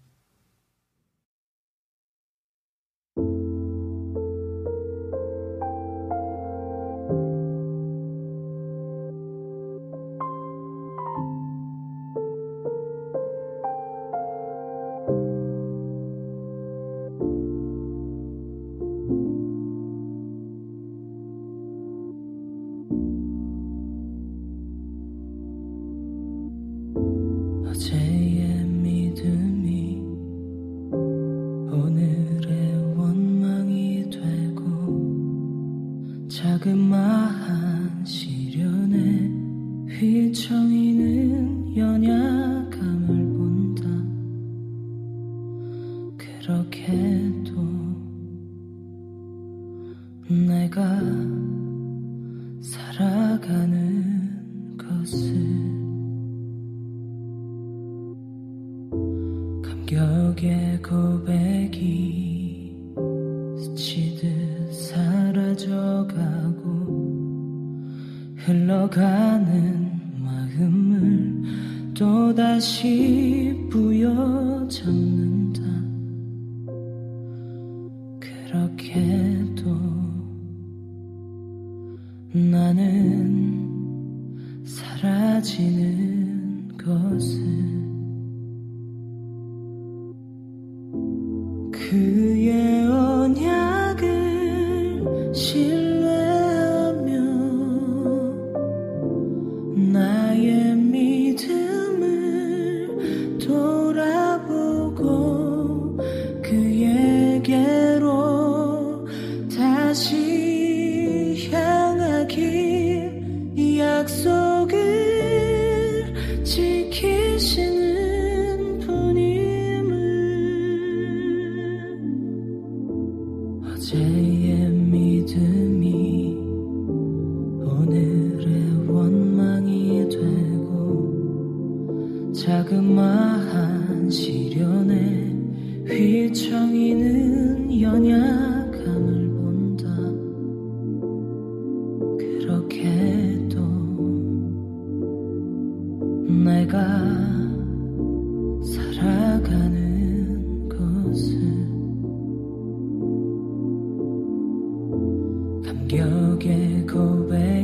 충격의 고백이 스치듯 사라져가고 흘러가는 마음을 또다시 부여잡는다. 그렇게도 나는 사라지는 것을 그의 언약을 신뢰하며 나의 믿음을 돌아보고 그에게로 다시 향하길 약속을 지키시는 자그마한 시련에 휘청이는 연약함을 본다. 그렇게도 내가 살아가는 것은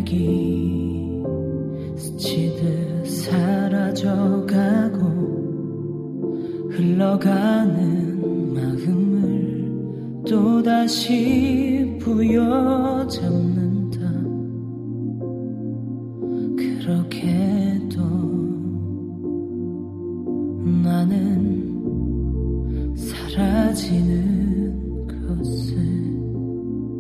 감격의 고백이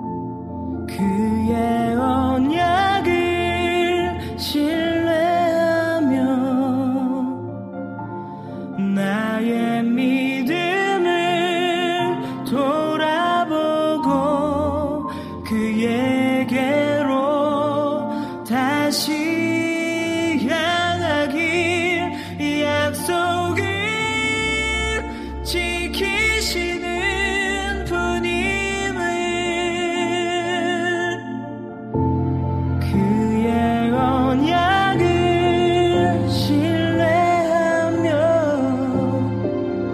스치듯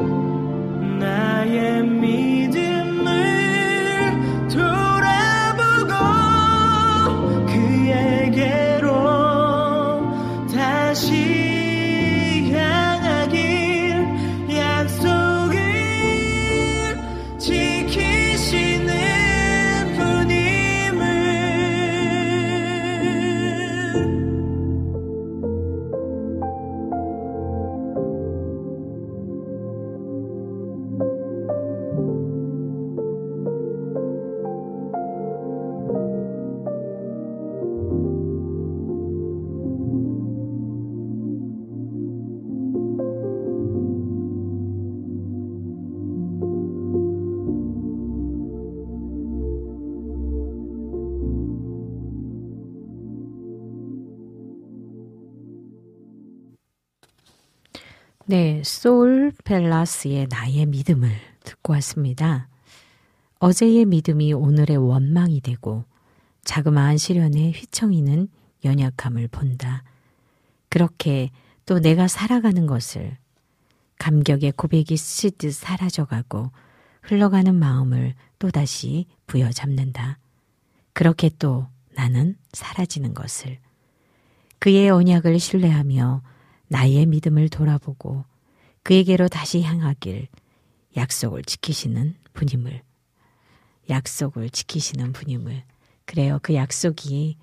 사라져가고 흘러가는 마음을 또다시 부여잡는다. 그렇게도 나는 사라지는 것을 그의 언약을 나의 믿음을 돌아보고 그에게로 다시 향하길 약속을 지키시는 분임을 그의 언약을 네, 소울펠라스의 나의 믿음을 듣고 왔습니다. 어제의 믿음이 오늘의 원망이 되고 자그마한 시련에 휘청이는 연약함을 본다. 그렇게 또 내가 살아가는 것을 감격의 고백이 스치듯 사라져가고 흘러가는 마음을 또다시 부여잡는다. 그렇게 또 나는 사라지는 것을 그의 언약을 신뢰하며 나의 믿음을 돌아보고 그에게로 다시 향하길 약속을 지키시는 분임을. 그래요. 그 약속이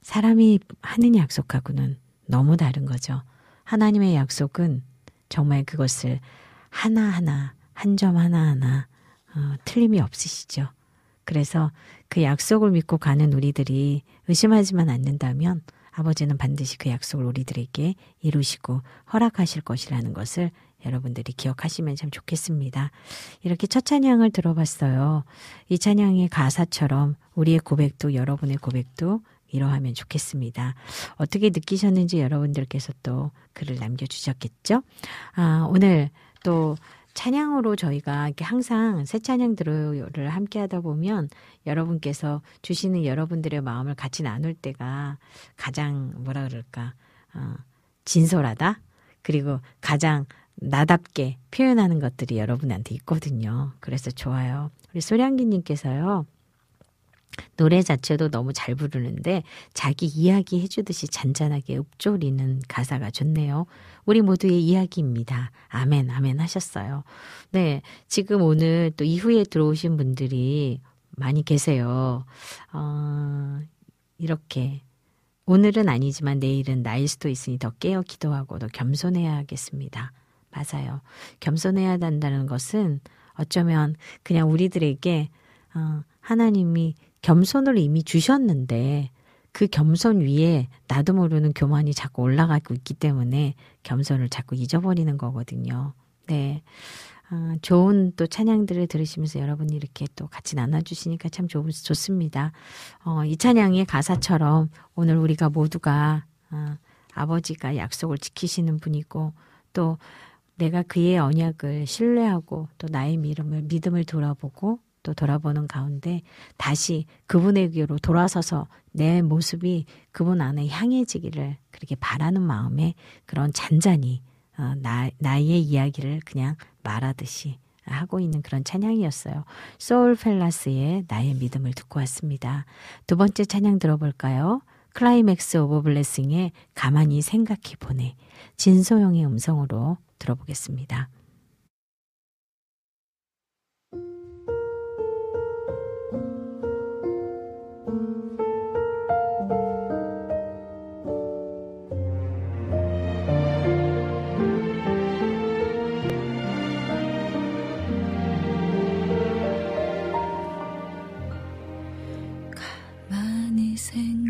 사람이 하는 약속하고는 너무 다른 거죠. 하나님의 약속은 정말 그것을 하나하나 한 점 하나하나 틀림이 없으시죠. 그래서 그 약속을 믿고 가는 우리들이 의심하지만 않는다면 아버지는 반드시 그 약속을 우리들에게 이루시고 허락하실 것이라는 것을 여러분들이 기억하시면 참 좋겠습니다. 이렇게 첫 찬양을 들어봤어요. 이 찬양의 가사처럼 우리의 고백도 여러분의 고백도 이러하면 좋겠습니다. 어떻게 느끼셨는지 여러분들께서 또 글을 남겨주셨겠죠? 아, 오늘 또 찬양으로 저희가 이렇게 항상 새 찬양들을 함께 하다 보면 여러분께서 주시는 여러분들의 마음을 같이 나눌 때가 가장 뭐라 그럴까, 진솔하다? 그리고 가장 나답게 표현하는 것들이 여러분한테 있거든요. 그래서 좋아요. 우리 소량기님께서요. 노래 자체도 너무 잘 부르는데 자기 이야기 해주듯이 잔잔하게 읊조리는 가사가 좋네요. 우리 모두의 이야기입니다. 아멘 아멘 하셨어요. 네, 지금 오늘 또 이후에 들어오신 분들이 많이 계세요. 이렇게 오늘은 아니지만 내일은 나일 수도 있으니 더 깨어 기도하고 더 겸손해야겠습니다. 맞아요. 겸손해야 한다는 것은 어쩌면 그냥 우리들에게 하나님이 겸손을 이미 주셨는데 그 겸손 위에 나도 모르는 교만이 자꾸 올라가고 있기 때문에 겸손을 자꾸 잊어버리는 거거든요. 네, 좋은 또 찬양들을 들으시면서 여러분이 이렇게 또 같이 나눠주시니까 참 좋습니다. 이 찬양의 가사처럼 오늘 우리가 모두가 아버지가 약속을 지키시는 분이고 또 내가 그의 언약을 신뢰하고 또 나의 믿음을 돌아보고 또 돌아보는 가운데 다시 그분에게로 돌아서서 내 모습이 그분 안에 향해지기를 그렇게 바라는 마음에 그런 잔잔히 나의 이야기를 그냥 말하듯이 하고 있는 그런 찬양이었어요. 소울펠라스의 나의 믿음을 듣고 왔습니다. 두 번째 찬양 들어볼까요? 클라이맥스 오브 블레싱의 가만히 생각해보네. 진소영의 음성으로 들어보겠습니다.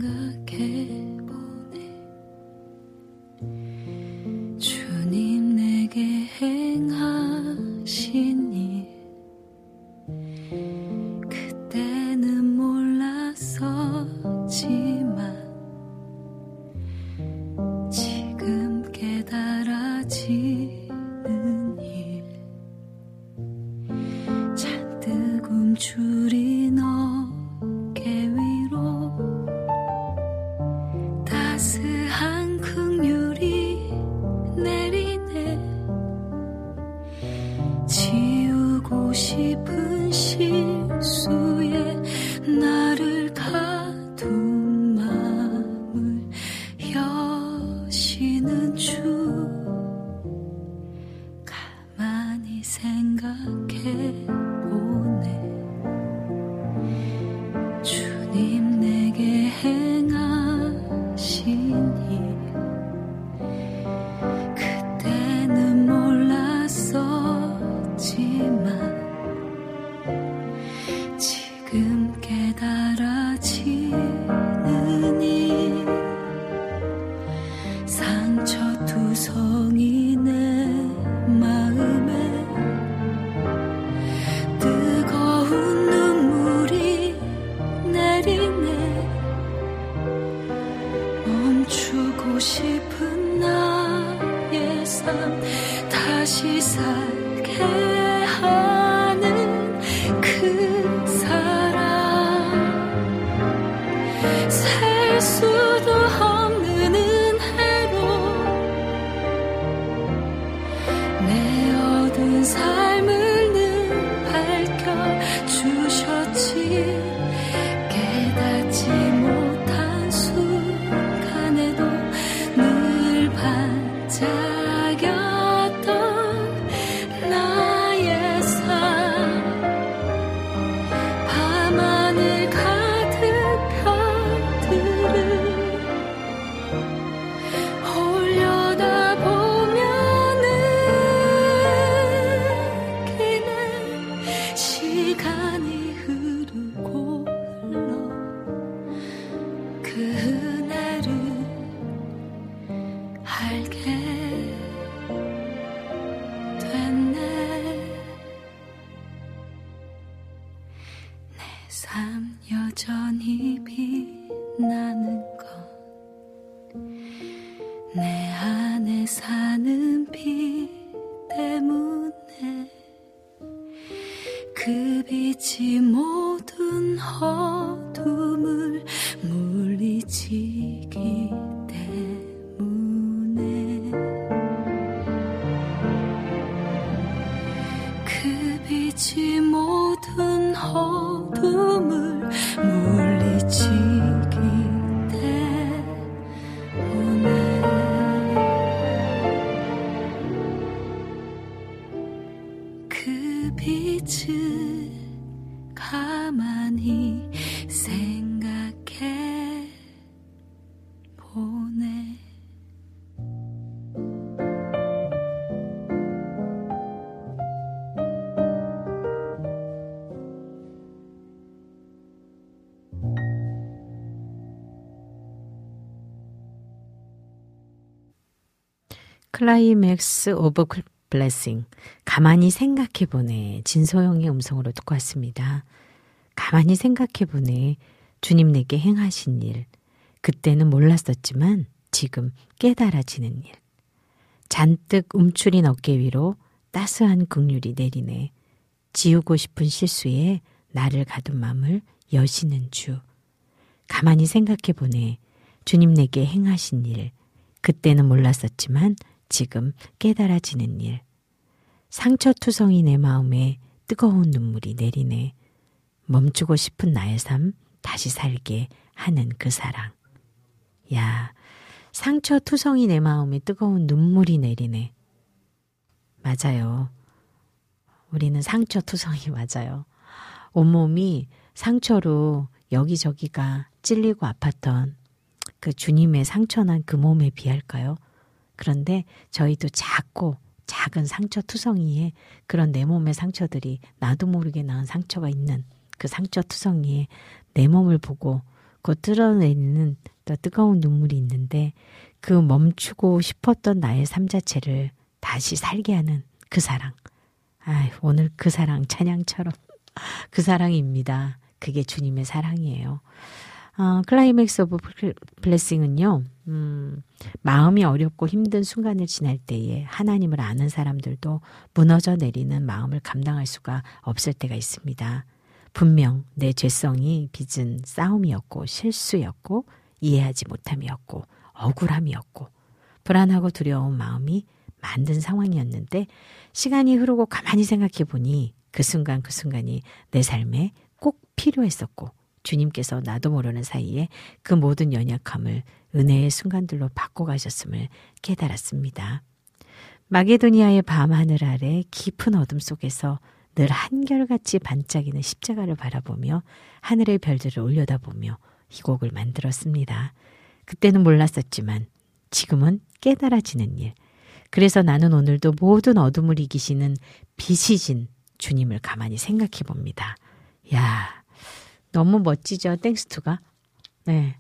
생각해보네. 주님 내게 행하신 일 그때는 몰랐었지만 지금 깨달아지는 일 잔뜩 움츠린 어깨 위로 따스한 긍휼이 내리네. 지우고 싶은 실수에 나를 가둔 마음을 여시는 주 가만히 생각해보네. 주님 내게 행하신 일 그때는 몰랐었지만 지금 깨달아지는 일 상처투성이 내 마음에 뜨거운 눈물이 내리네. 멈추고 싶은 나의 삶 다시 살게 하는 그 사랑 셀 수도 없는 은혜로 내 얻은 삶을 늘 밝혀주셨지. 깨닫지 못한 순간에도 늘 반짝였던 나의 삶 밤하늘 가득 별들을 올려다 보면 느끼네. 시간이 흐르고 흘러 그 은혜를 알게 됐네. 내 삶 여전히 빛나는 사는 빛 때문에 그 빛이 모든 어둠을 물리치기 때문에 그 빛이 모든 어둠을 물리치기 때문에 빛을 가만히 생각해 보네. 클라이맥스 오브 블레싱, 가만히 생각해보네. 진소영의 음성으로 듣고 왔습니다. 가만히 생각해보네. 주님 내게 행하신 일. 그때는 몰랐었지만 지금 깨달아지는 일. 잔뜩 움츠린 어깨 위로 따스한 긍휼이 내리네. 지우고 싶은 실수에 나를 가둔 마음을 여시는 주. 가만히 생각해보네. 주님 내게 행하신 일. 그때는 몰랐었지만 지금 깨달아지는 일. 상처투성이 내 마음에 뜨거운 눈물이 내리네. 멈추고 싶은 나의 삶 다시 살게 하는 그 사랑. 야, 상처투성이 내 마음에 뜨거운 눈물이 내리네. 맞아요. 우리는 상처투성이 맞아요. 온몸이 상처로 여기저기가 찔리고 아팠던 그 주님의 상처난 그 몸에 비할까요? 그런데 저희도 작고 작은 상처투성이에 그런 내 몸의 상처들이 나도 모르게 낳은 상처가 있는 그 상처투성이에 내 몸을 보고 곧 드러내리는 또 뜨거운 눈물이 있는데 그 멈추고 싶었던 나의 삶 자체를 다시 살게 하는 그 사랑. 아유, 오늘 그 사랑 찬양처럼 그 사랑입니다. 그게 주님의 사랑이에요. 클라이맥스 오브 블레싱은요. 마음이 어렵고 힘든 순간을 지날 때에 하나님을 아는 사람들도 무너져 내리는 마음을 감당할 수가 없을 때가 있습니다. 분명 내 죄성이 빚은 싸움이었고 실수였고 이해하지 못함이었고 억울함이었고 불안하고 두려운 마음이 만든 상황이었는데 시간이 흐르고 가만히 생각해 보니 그 순간 그 순간이 내 삶에 꼭 필요했었고 주님께서 나도 모르는 사이에 그 모든 연약함을 은혜의 순간들로 바꿔가셨음을 깨달았습니다. 마게도니아의 밤하늘 아래 깊은 어둠 속에서 늘 한결같이 반짝이는 십자가를 바라보며 하늘의 별들을 올려다보며 이 곡을 만들었습니다. 그때는 몰랐었지만 지금은 깨달아지는 일. 그래서 나는 오늘도 모든 어둠을 이기시는 빛이신 주님을 가만히 생각해 봅니다. 야, 너무 멋지죠. 땡스투가. 네,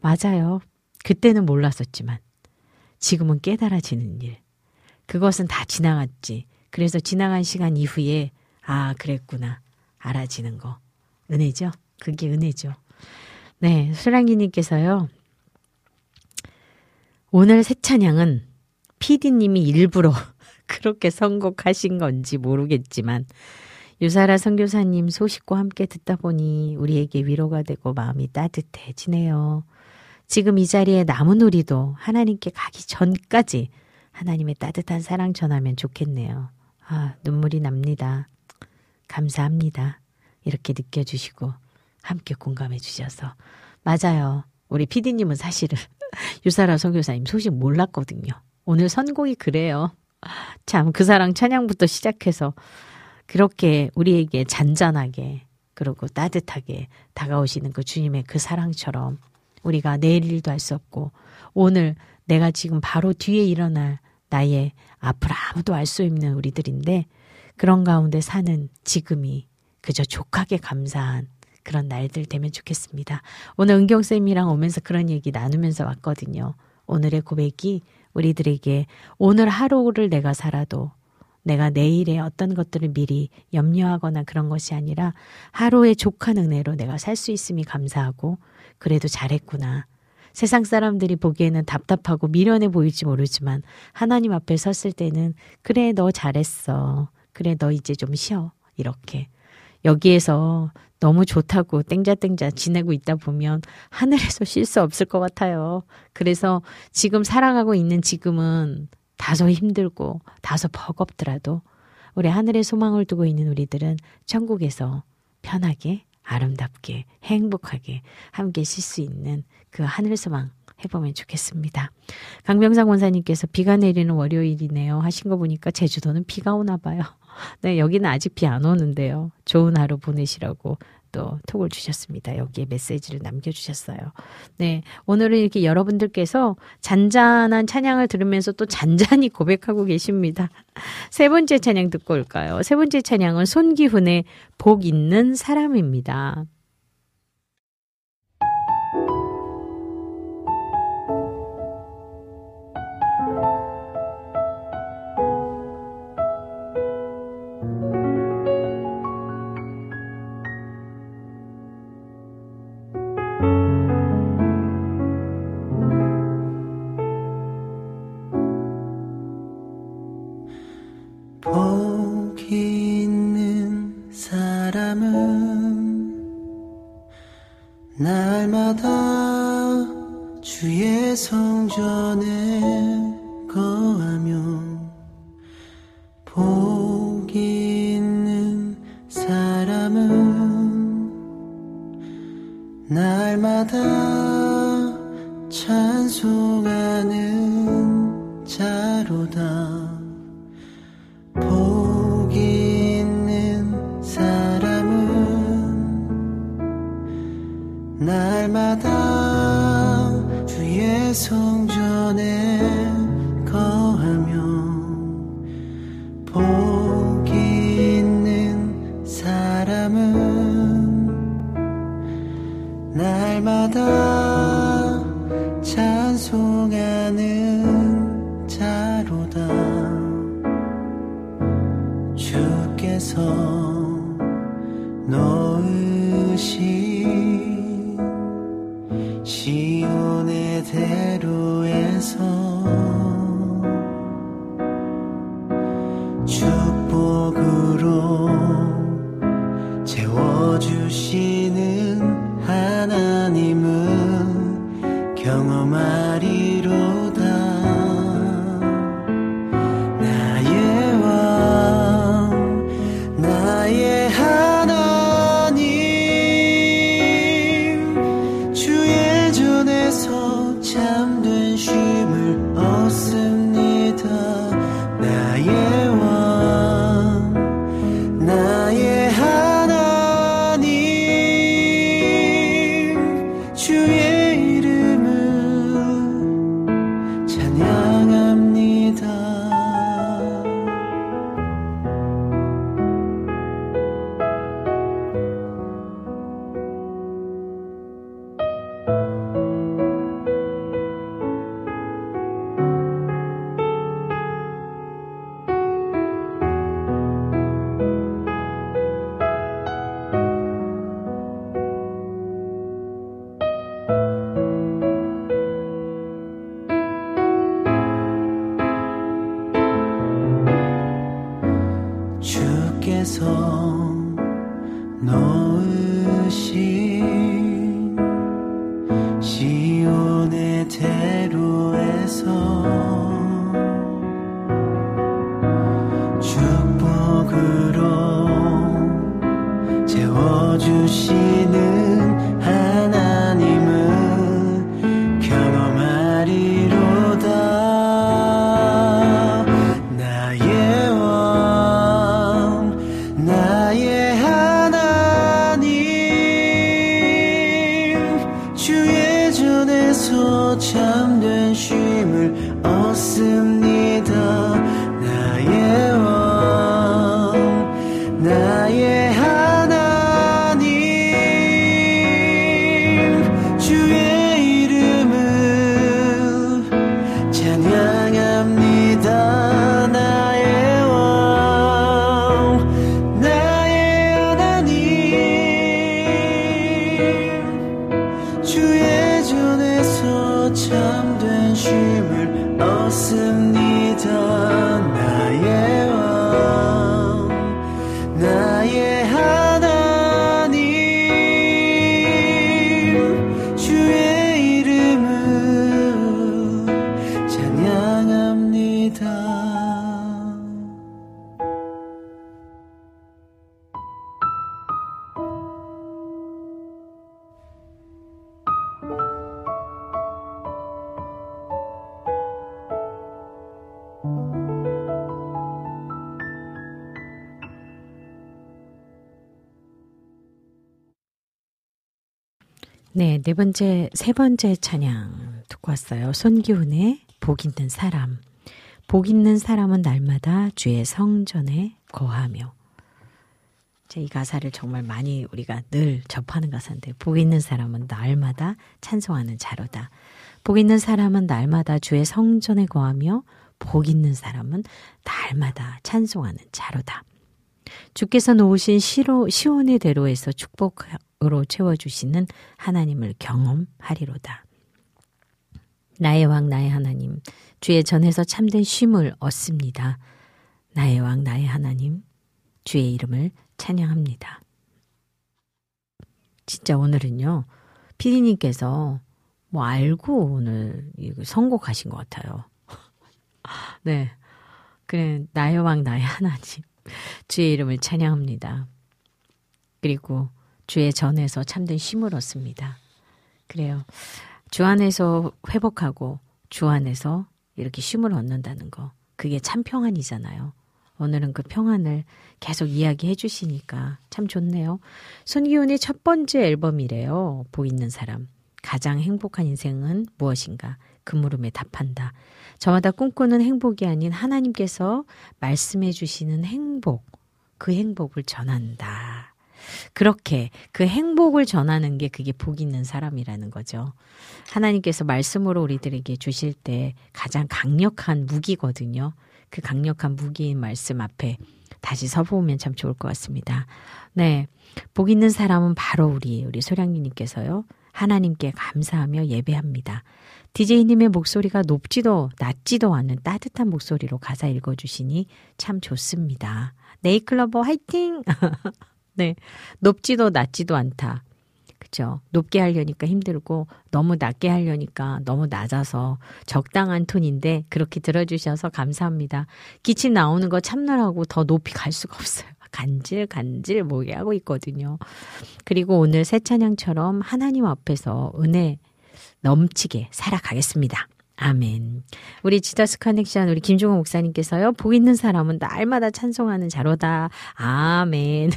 맞아요. 그때는 몰랐었지만 지금은 깨달아지는 일. 그것은 다 지나갔지. 그래서 지나간 시간 이후에 아, 그랬구나. 알아지는 거. 은혜죠. 그게 은혜죠. 네, 수랑이님께서요. 오늘 새 찬양은 PD님이 일부러 그렇게 선곡하신 건지 모르겠지만 유사라 선교사님 소식과 함께 듣다 보니 우리에게 위로가 되고 마음이 따뜻해지네요. 지금 이 자리에 남은 우리도 하나님께 가기 전까지 하나님의 따뜻한 사랑 전하면 좋겠네요. 아, 눈물이 납니다. 감사합니다. 이렇게 느껴주시고 함께 공감해 주셔서. 맞아요. 우리 PD님은 사실은 유사라 선교사님 소식 몰랐거든요. 오늘 선곡이 그래요. 참, 그 사랑 찬양부터 시작해서 그렇게 우리에게 잔잔하게 그리고 따뜻하게 다가오시는 그 주님의 그 사랑처럼 우리가 내일 일도 할 수 없고 오늘 내가 지금 바로 뒤에 일어날 나의 앞을 아무도 알 수 없는 우리들인데 그런 가운데 사는 지금이 그저 족하게 감사한 그런 날들 되면 좋겠습니다. 오늘 은경쌤이랑 오면서 그런 얘기 나누면서 왔거든요. 오늘의 고백이 우리들에게 오늘 하루를 내가 살아도 내가 내일의 어떤 것들을 미리 염려하거나 그런 것이 아니라 하루의 족한 은혜로 내가 살 수 있음이 감사하고 그래도 잘했구나. 세상 사람들이 보기에는 답답하고 미련해 보일지 모르지만 하나님 앞에 섰을 때는 그래 너 잘했어. 그래 너 이제 좀 쉬어. 이렇게. 여기에서 너무 좋다고 땡자땡자 지내고 있다 보면 하늘에서 쉴 수 없을 것 같아요. 그래서 지금 살아가고 있는 지금은 다소 힘들고 다소 버겁더라도 우리 하늘에 소망을 두고 있는 우리들은 천국에서 편하게 아름답게 행복하게 함께 쉴 수 있는 그 하늘 소망 해보면 좋겠습니다. 강병상 원사님께서 비가 내리는 월요일이네요 하신 거 보니까 제주도는 비가 오나 봐요. 네, 여기는 아직 비 안 오는데요. 좋은 하루 보내시라고 또 톡을 주셨습니다. 여기에 메시지를 남겨주셨어요. 네, 오늘은 이렇게 여러분들께서 잔잔한 찬양을 들으면서 또 잔잔히 고백하고 계십니다. 세 번째 찬양 듣고 올까요? 세 번째 찬양은 손기훈의 복 있는 사람입니다. 날마다 주의 성전에 거하며 복 있는 사람은 날마다 찬송하는 자로다. 날마다 주의 성전에 거하며 복 있는 사람은 날마다 찬송하는 자로다. 주께서 넣으신 시온의 대로에서 축복으로 채워주시는 하나님은 경험하리로다. 나의 왕 나의 주의 전에서 네, 세 번째 찬양 듣고 왔어요. 손기훈의 복 있는 사람. 복 있는 사람은 날마다 주의 성전에 거하며. 이 가사를 정말 많이 우리가 늘 접하는 가사인데, 복 있는 사람은 날마다 찬송하는 자로다. 복 있는 사람은 날마다 주의 성전에 거하며, 복 있는 사람은 날마다 찬송하는 자로다. 주께서 놓으신 시온의 대로에서 축복으로 채워주시는 하나님을 경험하리로다. 나의 왕 나의 하나님, 주의 전에서 참된 쉼을 얻습니다. 나의 왕 나의 하나님, 주의 이름을 찬양합니다. 진짜 오늘은요, 피디님께서 알고 오늘 선곡하신 것 같아요. 네, 그래, 나의 왕 나의 하나님, 주의 이름을 찬양합니다. 그리고 주의 전에서 참된 쉼을 얻습니다. 그래요. 주 안에서 회복하고 주 안에서 이렇게 쉼을 얻는다는 거, 그게 참 평안이잖아요. 오늘은 그 평안을 계속 이야기해 주시니까 참 좋네요. 손기훈이 첫 번째 앨범이래요. 복 있는 사람. 가장 행복한 인생은 무엇인가? 그 물음에 답한다. 저마다 꿈꾸는 행복이 아닌 하나님께서 말씀해 주시는 행복, 그 행복을 전한다. 그렇게 그 행복을 전하는 게 그게 복 있는 사람이라는 거죠. 하나님께서 말씀으로 우리들에게 주실 때 가장 강력한 무기거든요. 그 강력한 무기인 말씀 앞에 다시 서보면 참 좋을 것 같습니다. 네, 복 있는 사람은 바로 우리 소량님께서요. 하나님께 감사하며 예배합니다. DJ님의 목소리가 높지도 낮지도 않은 따뜻한 목소리로 가사 읽어주시니 참 좋습니다. 네잎클로버 화이팅! 네, 높지도 낮지도 않다. 그렇죠? 높게 하려니까 힘들고 너무 낮게 하려니까 너무 낮아서 적당한 톤인데 그렇게 들어주셔서 감사합니다. 기침 나오는 거 참느라고 더 높이 갈 수가 없어요. 간질간질 뭐게 하고 있거든요. 그리고 오늘 새 찬양처럼 하나님 앞에서 은혜 넘치게 살아가겠습니다. 아멘. 우리 지더스 커넥션 우리 김종호 목사님께서요. 복 있는 사람은 날마다 찬송하는 자로다. 아멘.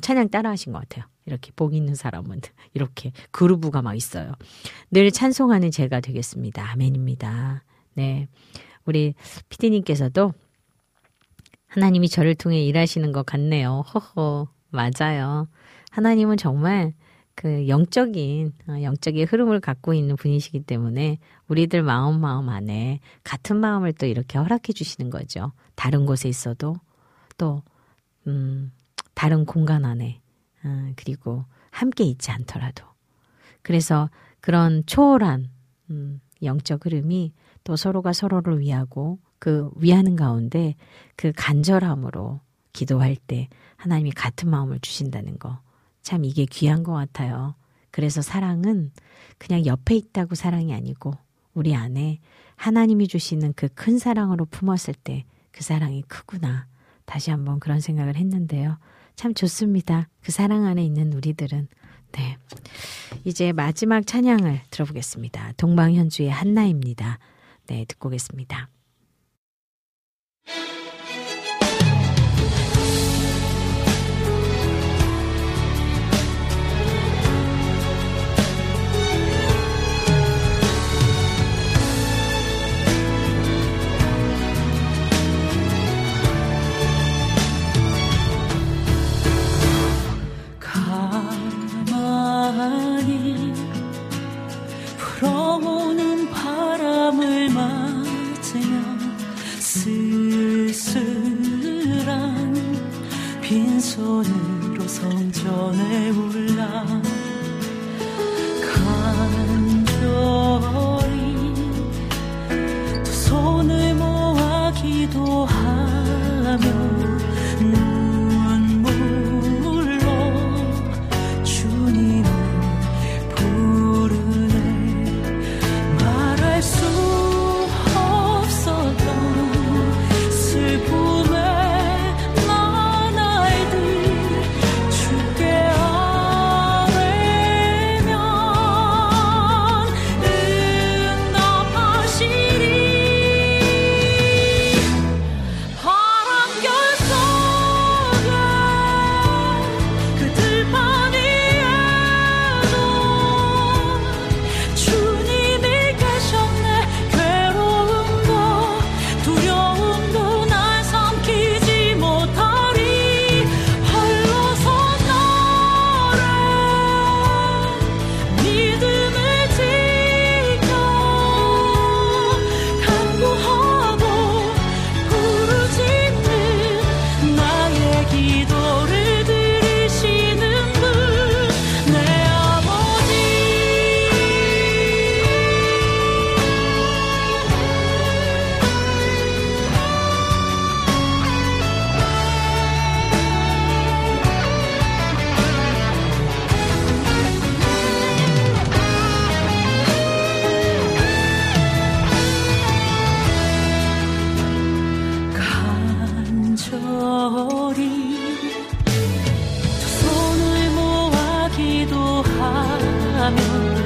찬양 따라하신 것 같아요. 이렇게 복 있는 사람은 이렇게 그루브가 막 있어요. 늘 찬송하는 제가 되겠습니다. 아멘입니다. 네, 우리 피디님께서도 하나님이 저를 통해 일하시는 것 같네요. 허허, 맞아요. 하나님은 정말 그 영적인 흐름을 갖고 있는 분이시기 때문에 우리들 마음 안에 같은 마음을 또 이렇게 허락해 주시는 거죠. 다른 곳에 있어도 또 다른 공간 안에 그리고 함께 있지 않더라도 그래서 그런 초월한 영적 흐름이 또 서로가 서로를 위하고 그 위하는 가운데 그 간절함으로 기도할 때 하나님이 같은 마음을 주신다는 거 참 이게 귀한 것 같아요. 그래서 사랑은 그냥 옆에 있다고 사랑이 아니고 우리 안에 하나님이 주시는 그 큰 사랑으로 품었을 때 그 사랑이 크구나 다시 한번 그런 생각을 했는데요. 참 좋습니다. 그 사랑 안에 있는 우리들은. 네, 이제 마지막 찬양을 들어보겠습니다. 동방현주의 한나입니다. 네, 듣고 오겠습니다. 가만히 불어오는 바람을 맞으며 쓸쓸한 빈손으로 성전에 올라 간절히 두 손을 모아 절이 두 손을 모아 기도하며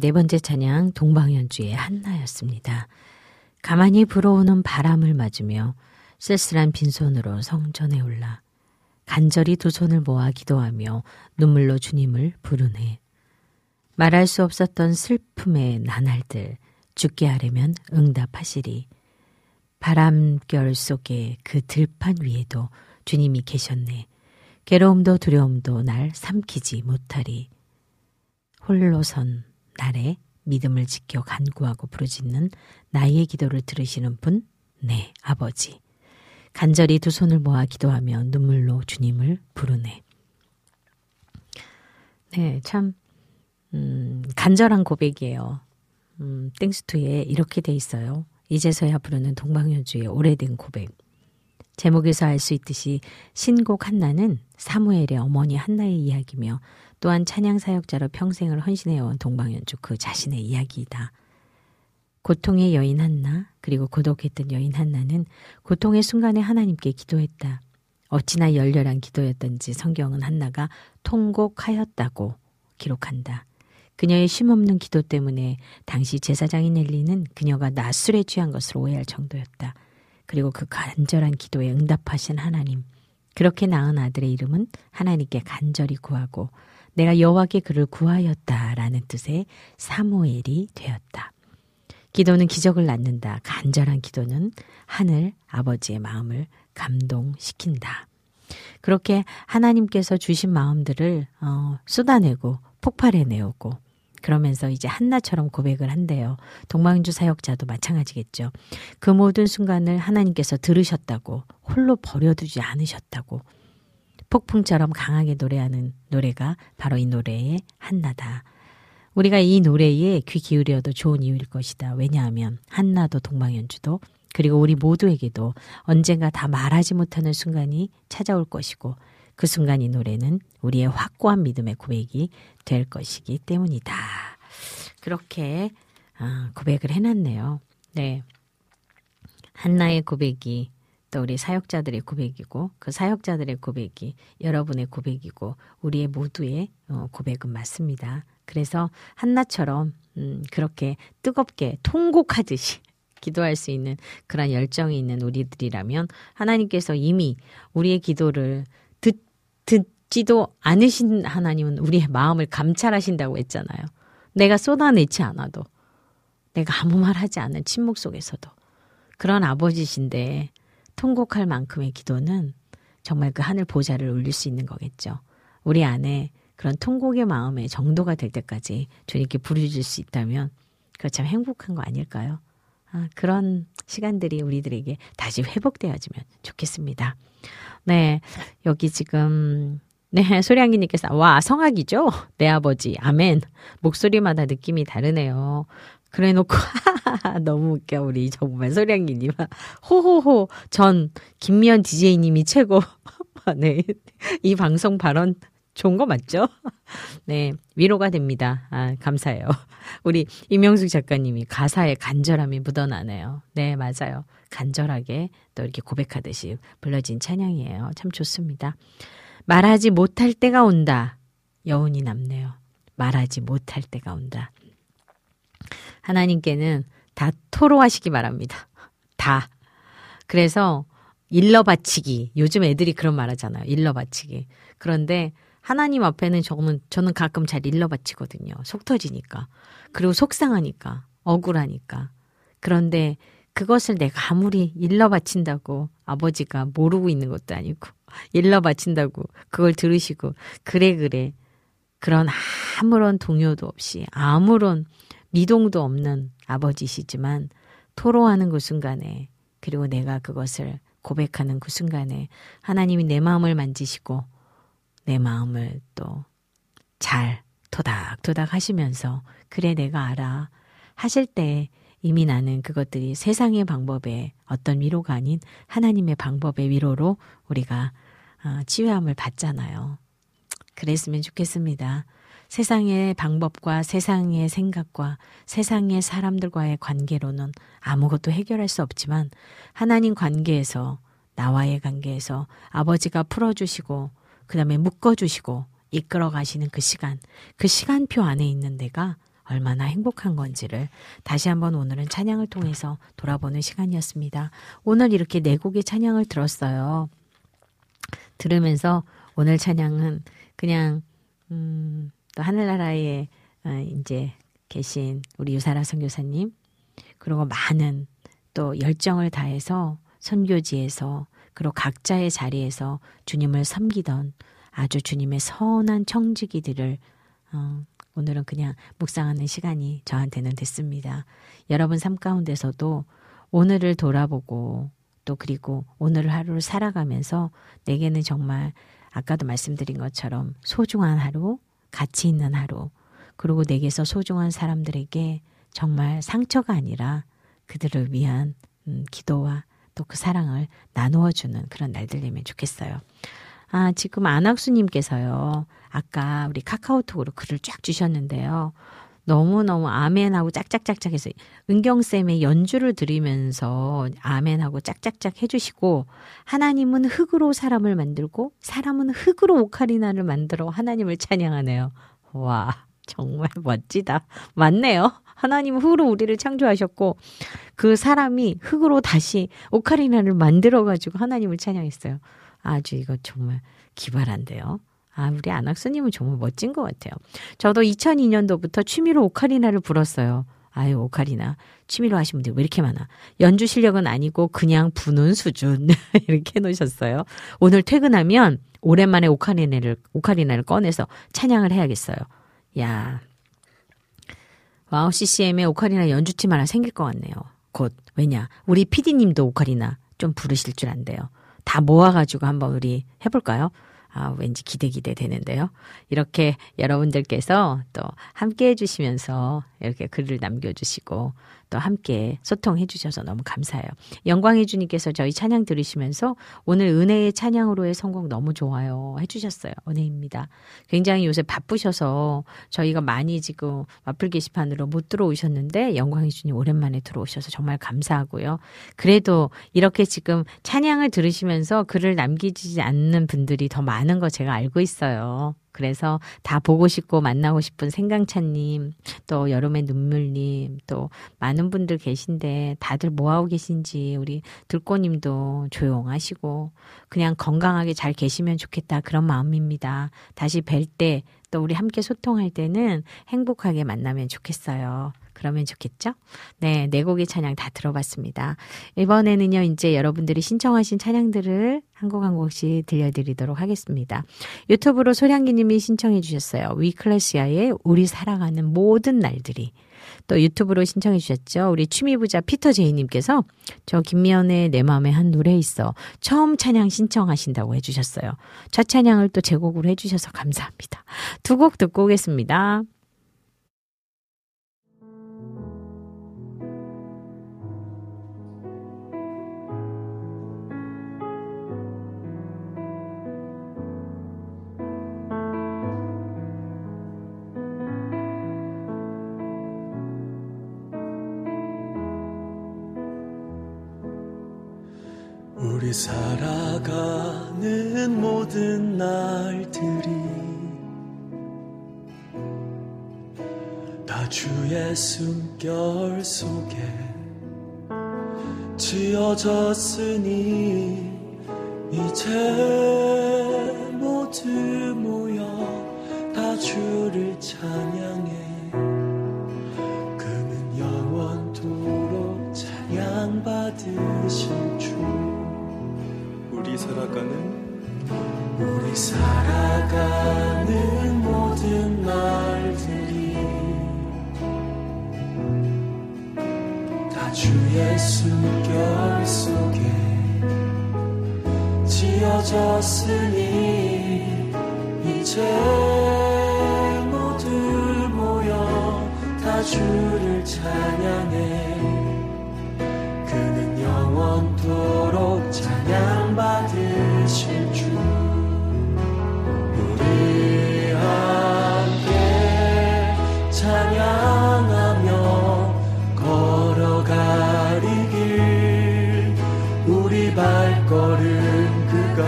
네 번째 찬양 동방현주의 한나였습니다. 가만히 불어오는 바람을 맞으며 쓸쓸한 빈손으로 성전에 올라 간절히 두 손을 모아 기도하며 눈물로 주님을 부르네. 말할 수 없었던 슬픔의 나날들 주께 하려면 응답하시리. 바람결 속에 그 들판 위에도 주님이 계셨네. 괴로움도 두려움도 날 삼키지 못하리. 홀로선 날에 믿음을 지켜 간구하고 부르짖는 나의 기도를 들으시는 분, 네, 아버지. 간절히 두 손을 모아 기도하며 눈물로 주님을 부르네. 네, 참 간절한 고백이에요. 땡스투에 이렇게 돼 있어요. 이제서야 부르는 동방현주의 오래된 고백. 제목에서 알 수 있듯이 신곡 한나는 사무엘의 어머니 한나의 이야기며 또한 찬양사역자로 평생을 헌신해온 동방현주 그 자신의 이야기이다. 고통의 여인 한나 그리고 고독했던 여인 한나는 고통의 순간에 하나님께 기도했다. 어찌나 열렬한 기도였던지 성경은 한나가 통곡하였다고 기록한다. 그녀의 쉼없는 기도 때문에 당시 제사장인 엘리는 그녀가 낮술에 취한 것으로 오해할 정도였다. 그리고 그 간절한 기도에 응답하신 하나님, 그렇게 낳은 아들의 이름은 하나님께 간절히 구하고 내가 여호와께 그를 구하였다라는 뜻의 사무엘이 되었다. 기도는 기적을 낳는다. 간절한 기도는 하늘 아버지의 마음을 감동시킨다. 그렇게 하나님께서 주신 마음들을 쏟아내고 폭발해내오고 그러면서 이제 한나처럼 고백을 한대요. 동방주 사역자도 마찬가지겠죠. 그 모든 순간을 하나님께서 들으셨다고 홀로 버려두지 않으셨다고 폭풍처럼 강하게 노래하는 노래가 바로 이 노래의 한나다. 우리가 이 노래에 귀 기울여도 좋은 이유일 것이다. 왜냐하면 한나도 동방현주도 그리고 우리 모두에게도 언젠가 다 말하지 못하는 순간이 찾아올 것이고 그 순간 이 노래는 우리의 확고한 믿음의 고백이 될 것이기 때문이다. 그렇게 고백을 해놨네요. 네, 한나의 고백이 또 우리 사역자들의 고백이고 그 사역자들의 고백이 여러분의 고백이고 우리의 모두의 고백은 맞습니다. 그래서 한나처럼 그렇게 뜨겁게 통곡하듯이 기도할 수 있는 그런 열정이 있는 우리들이라면 하나님께서 이미 우리의 기도를 듣지도 않으신 하나님은 우리의 마음을 감찰하신다고 했잖아요. 내가 쏟아내지 않아도 내가 아무 말 하지 않은 침묵 속에서도 그런 아버지신데 통곡할 만큼의 기도는 정말 그 하늘 보좌를 울릴 수 있는 거겠죠. 우리 안에 그런 통곡의 마음의 정도가 될 때까지 주님께 부르짖을 수 있다면 그거 참 행복한 거 아닐까요? 그런 시간들이 우리들에게 다시 회복되어지면 좋겠습니다. 네, 여기 지금 네, 소량이님께서 와, 성악이죠? 내 아버지, 아멘. 목소리마다 느낌이 다르네요. 그래놓고 너무 웃겨 우리 정말 소량이님. 호호호, 전 김미현 DJ님이 최고. 네, 이 방송 발언 좋은 거 맞죠? 네, 위로가 됩니다. 감사해요. 우리 임영숙 작가님이 가사에 간절함이 묻어나네요. 네, 맞아요. 간절하게 또 이렇게 고백하듯이 불러진 찬양이에요. 참 좋습니다. 말하지 못할 때가 온다. 여운이 남네요. 말하지 못할 때가 온다. 하나님께는 다 토로하시기 바랍니다. 다. 그래서 일러 바치기. 요즘 애들이 그런 말 하잖아요. 일러 바치기. 그런데 하나님 앞에는 저는 가끔 잘 일러 바치거든요. 속 터지니까. 그리고 속상하니까. 억울하니까. 그런데 그것을 내가 아무리 일러 바친다고 아버지가 모르고 있는 것도 아니고 일러 바친다고 그걸 들으시고 그래 그런 아무런 동요도 없이 아무런 미동도 없는 아버지시지만 토로하는 그 순간에 그리고 내가 그것을 고백하는 그 순간에 하나님이 내 마음을 만지시고 내 마음을 또 잘 토닥토닥 하시면서 그래 내가 알아 하실 때 이미 나는 그것들이 세상의 방법에 어떤 위로가 아닌 하나님의 방법의 위로로 우리가 치유함을 받잖아요. 그랬으면 좋겠습니다. 세상의 방법과 세상의 생각과 세상의 사람들과의 관계로는 아무것도 해결할 수 없지만 하나님 관계에서 나와의 관계에서 아버지가 풀어주시고 그 다음에 묶어주시고 이끌어 가시는 그 시간, 그 시간표 안에 있는 내가 얼마나 행복한 건지를 다시 한번 오늘은 찬양을 통해서 돌아보는 시간이었습니다. 오늘 이렇게 4곡의 찬양을 들었어요. 들으면서 오늘 찬양은 그냥 또 하늘나라에 이제 계신 우리 유사라 선교사님 그리고 많은 또 열정을 다해서 선교지에서 그리고 각자의 자리에서 주님을 섬기던 아주 주님의 선한 청지기들을 오늘은 그냥 묵상하는 시간이 저한테는 됐습니다. 여러분 삶 가운데서도 오늘을 돌아보고 또 그리고 오늘 하루를 살아가면서 내게는 정말 아까도 말씀드린 것처럼 소중한 하루, 가치 있는 하루 그리고 내게서 소중한 사람들에게 정말 상처가 아니라 그들을 위한 기도와 또 그 사랑을 나누어주는 그런 날들 되면 좋겠어요. 지금 안학수님께서요. 아까 우리 카카오톡으로 글을 쫙 주셨는데요. 너무너무 아멘하고 짝짝짝짝 해서 은경쌤의 연주를 들으면서 아멘하고 짝짝짝 해주시고 하나님은 흙으로 사람을 만들고 사람은 흙으로 오카리나를 만들어 하나님을 찬양하네요. 와 정말 멋지다. 맞네요. 하나님은 흙으로 우리를 창조하셨고 그 사람이 흙으로 다시 오카리나를 만들어가지고 하나님을 찬양했어요. 아주 이거 정말 기발한데요. 우리 안학수님은 정말 멋진 것 같아요. 저도 2002년도부터 취미로 오카리나를 불었어요. 오카리나. 취미로 하시면 돼요. 왜 이렇게 많아? 연주 실력은 아니고 그냥 부는 수준. 이렇게 해놓으셨어요. 오늘 퇴근하면 오랜만에 오카리나를 꺼내서 찬양을 해야겠어요. 야, 와우 CCM에 오카리나 연주팀 하나 생길 것 같네요. 곧. 왜냐? 우리 PD님도 오카리나 좀 부르실 줄 안대요. 다 모아가지고 한번 우리 해볼까요? 왠지 기대 되는데요. 이렇게 여러분들께서 또 함께 해주시면서 이렇게 글을 남겨주시고 또 함께 소통해 주셔서 너무 감사해요. 영광의 주님께서 저희 찬양 들으시면서 오늘 은혜의 찬양으로의 선곡 너무 좋아요 해주셨어요. 은혜입니다. 굉장히 요새 바쁘셔서 저희가 많이 지금 와플 게시판으로 못 들어오셨는데 영광의 주님 오랜만에 들어오셔서 정말 감사하고요. 그래도 이렇게 지금 찬양을 들으시면서 글을 남기지 않는 분들이 더 많은 거 제가 알고 있어요. 그래서 다 보고 싶고 만나고 싶은 생강차님, 또 여름의 눈물님, 또 많은 분들 계신데 다들 뭐하고 계신지 우리 들꼬님도 조용하시고 그냥 건강하게 잘 계시면 좋겠다 그런 마음입니다. 다시 뵐 때 또 우리 함께 소통할 때는 행복하게 만나면 좋겠어요. 그러면 좋겠죠? 네, 4곡의 찬양 다 들어봤습니다. 이번에는요, 이제 여러분들이 신청하신 찬양들을 한 곡 한 곡씩 들려드리도록 하겠습니다. 유튜브로 소량기님이 신청해 주셨어요. 위클래시아의 우리 살아가는 모든 날들이. 또 유튜브로 신청해 주셨죠. 우리 취미부자 피터제이님께서 저 김미현의 내 마음에 한 노래 있어 처음 찬양 신청하신다고 해주셨어요. 첫 찬양을 또 제곡으로 해주셔서 감사합니다. 두 곡 듣고 오겠습니다. 우리 살아가는 모든 날들이 다 주의 숨결 속에 지어졌으니 이제 모두 모여 다 주를 찬양해. 그는 영원토록 찬양받으신 주 우리 살아가는 모든 날들이 다 주의 숨결 속에 지어졌으니 이제 모두 모여 다 주를 찬양해. 영원토록 찬양받으실 주 우리 함께 찬양하며 걸어가리길 우리 발걸음 그가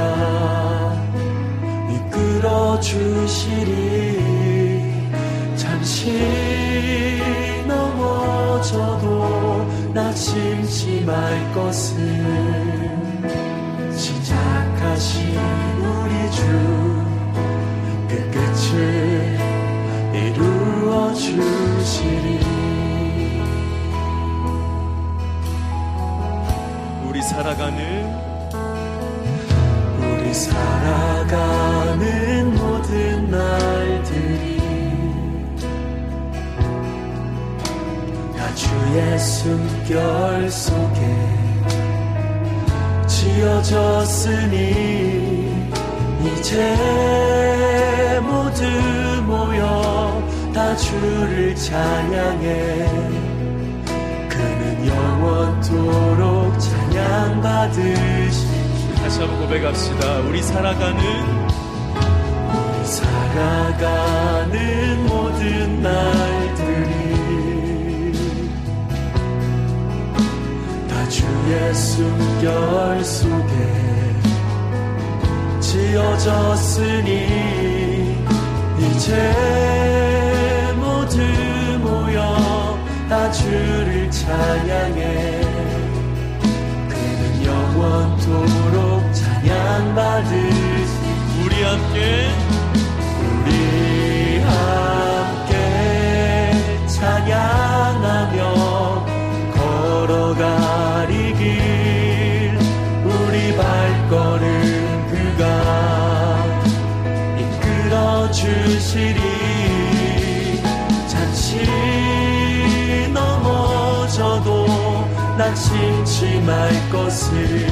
이끌어 주시리. 잠시 넘어져도 나 심심할 것은 시작하신 우리 주 그 끝을 이루어 주시리. 우리 살아가는 모든 날들이 주의 숨결 속에 지어졌으니 이제 모두 모여 다 주를 찬양해. 그는 영원토록 찬양받으시니 다시 한번 고백합시다. 우리 살아가는 모든 날들이 주의 숨결 속에 지어졌으니 이제 모두 모여 다 주를 찬양해. 그는 영원토록 찬양받으시니 우리 함께 찬양하며 걸어가리길 우리 발걸음 그가 이끌어 주시리. 잠시 넘어져도 난 심심할 것을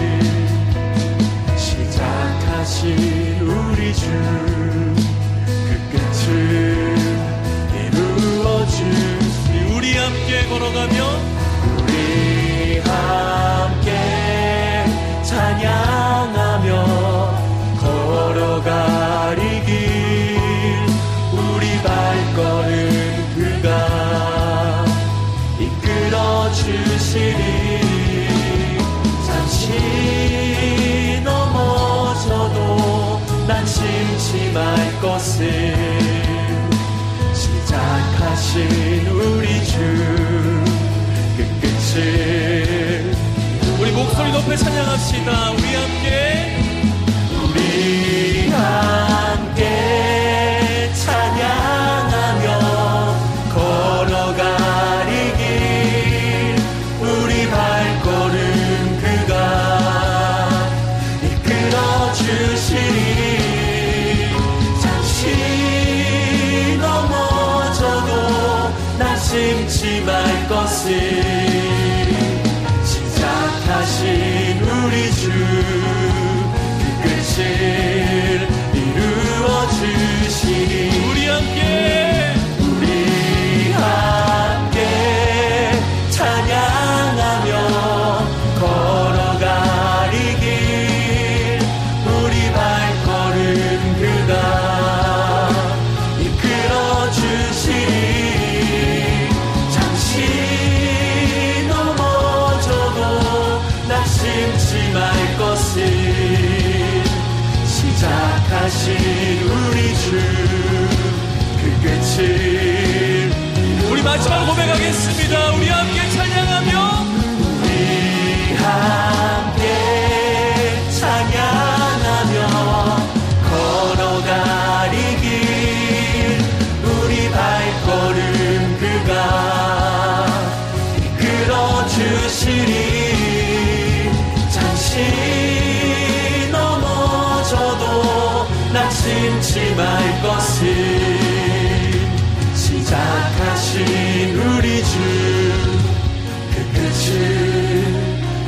시작하신 우리 주 그 끝을 이루어 주시리. 우리 함께 걸어가며 함께 찬양하며 걸어가리길 우리 발걸음 그가 이끌어 주시리. 잠시 넘어져도 난 심심할 것을 시작하신 우리 주 우리 목소리 높여 찬양합시다. 우리 함께 찬양하며 걸어가리길 우리 발걸음 그가 이끌어 주시리. 잠시 넘어져도 나 심심할 것을 시작하신 우리 주 그 끝을 이루어 주시니 우리 함께 우리 함께 찬양하며 걸어가리 길 우리 발걸음 그가 이끌어 주시니 잠시 넘어져도 난 심심할 것을 시작하신 우리 주 그 끝을 우리 마지막 고백하겠습니다. 우리 함께 찬양하며 우리 함께 찬양하며 걸어가리 길 우리 발걸음 그가 이끌어 주시리 잠시 넘어져도 난 심심할 것을 시작하신 우리 주 그 끝을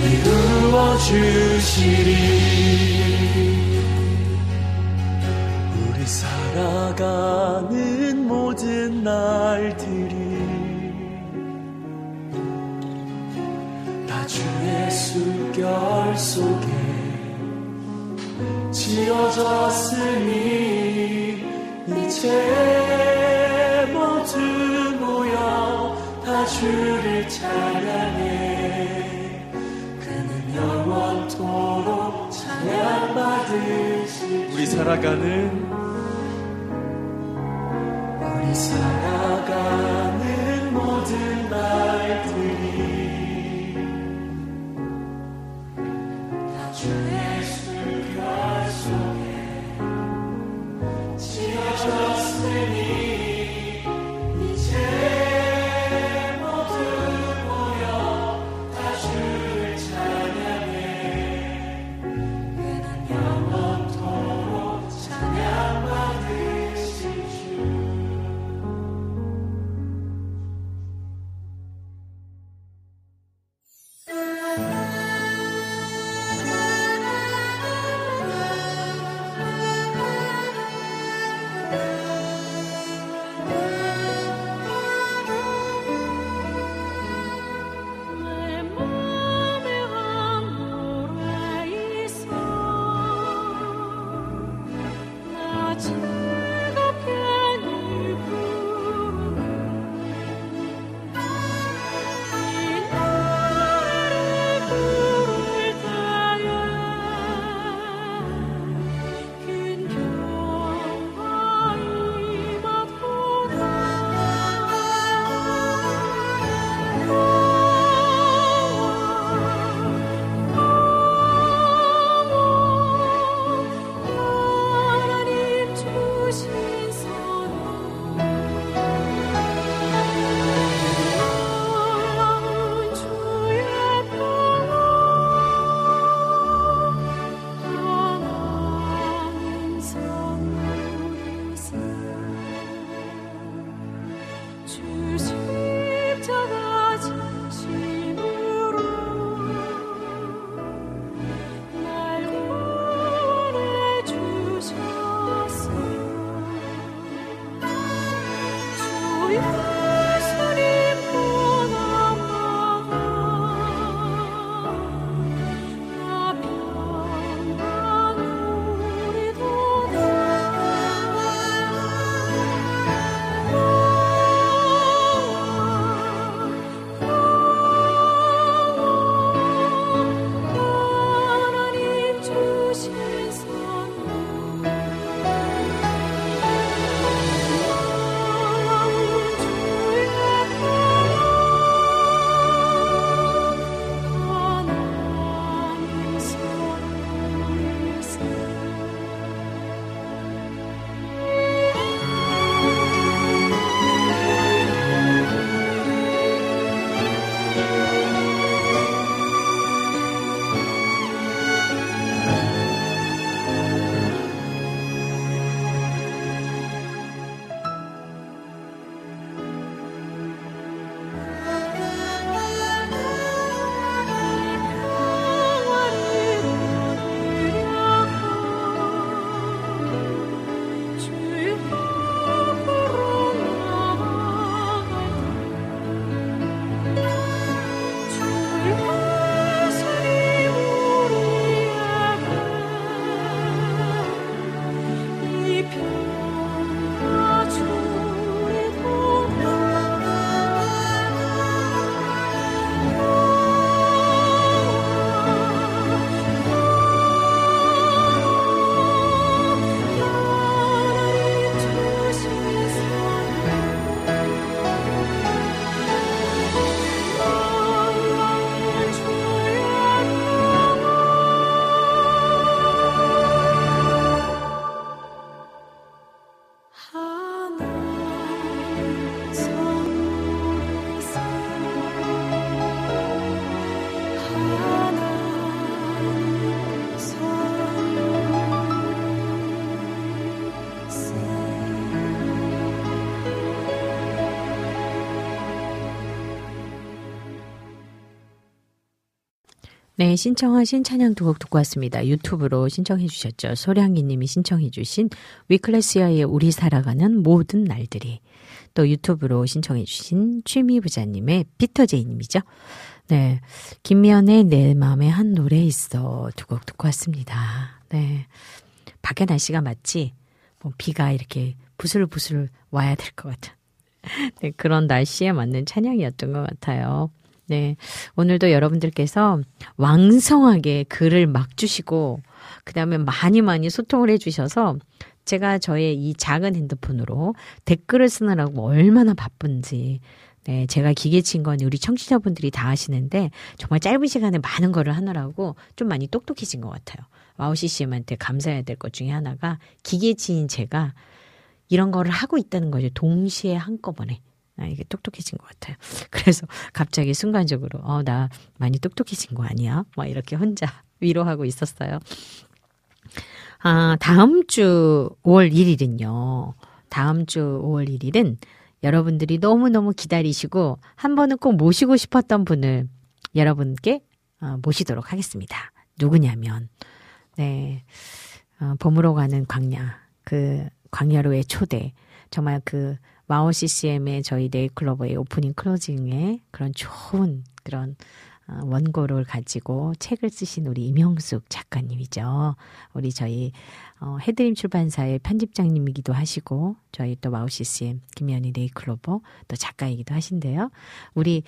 이루어 주시리 우리 살아가는 모든 날들이 다 주의 숨결 속에 지어졌으니 이제 모두 모여 다 주를 찬양해 그는 영원토록 찬양받으시리 우리 살아가는 모든 날들이 다 주의 숨결 속에 지어졌으니 이제 모두 모여 다 주를 찬양해 그는 영원토록 찬양받으실 주 내 맘에 한 노래 있어 나 즐겁게 늘 부르네 이 노래를 부를 때에 긴 평화 임하도다 하나님 주님 네, 신청하신 찬양 두 곡 듣고 왔습니다. 유튜브로 신청해 주셨죠. 소량이 님이 신청해 주신 위클래시아의 우리 살아가는 모든 날들이, 또 유튜브로 신청해 주신 취미 부자님의 피터제이 님이죠. 네, 김미현의 내 마음에 한 노래 있어 두 곡 듣고 왔습니다. 네, 밖에 날씨가 마치 뭐 비가 이렇게 부슬부슬 와야 될 것 같은, 네, 그런 날씨에 맞는 찬양이었던 것 같아요. 네, 오늘도 여러분들께서 왕성하게 글을 막 주시고 그 다음에 많이 소통을 해주셔서 제가 저의 이 작은 핸드폰으로 댓글을 쓰느라고 얼마나 바쁜지, 네, 제가 기계친 건 우리 청취자분들이 다 아시는데 정말 짧은 시간에 많은 거를 하느라고 좀 많이 똑똑해진 것 같아요. 와우CCM한테 감사해야 될 것 중에 하나가 기계치인 제가 이런 거를 하고 있다는 거죠. 동시에 한꺼번에. 아, 이게 똑똑해진 것 같아요. 그래서 갑자기 순간적으로 나 많이 똑똑해진 거 아니야? 막 이렇게 혼자 위로하고 있었어요. 아, 다음 주 5월 1일은요. 다음 주 5월 1일은 여러분들이 너무너무 기다리시고 한 번은 꼭 모시고 싶었던 분을 여러분께 모시도록 하겠습니다. 누구냐면 네, 봄으로 가는 광야, 그 광야로의 초대, 정말 그 와우 CCM의 저희 네잎클로버의 오프닝 클로징에 그런 좋은 그런 원고를 가지고 책을 쓰신 우리 임영숙 작가님이죠. 우리 저희 해드림 출판사의 편집장님이기도 하시고 저희 또 와우 CCM 김미현이 네잎클로버 또 작가이기도 하신데요. 우리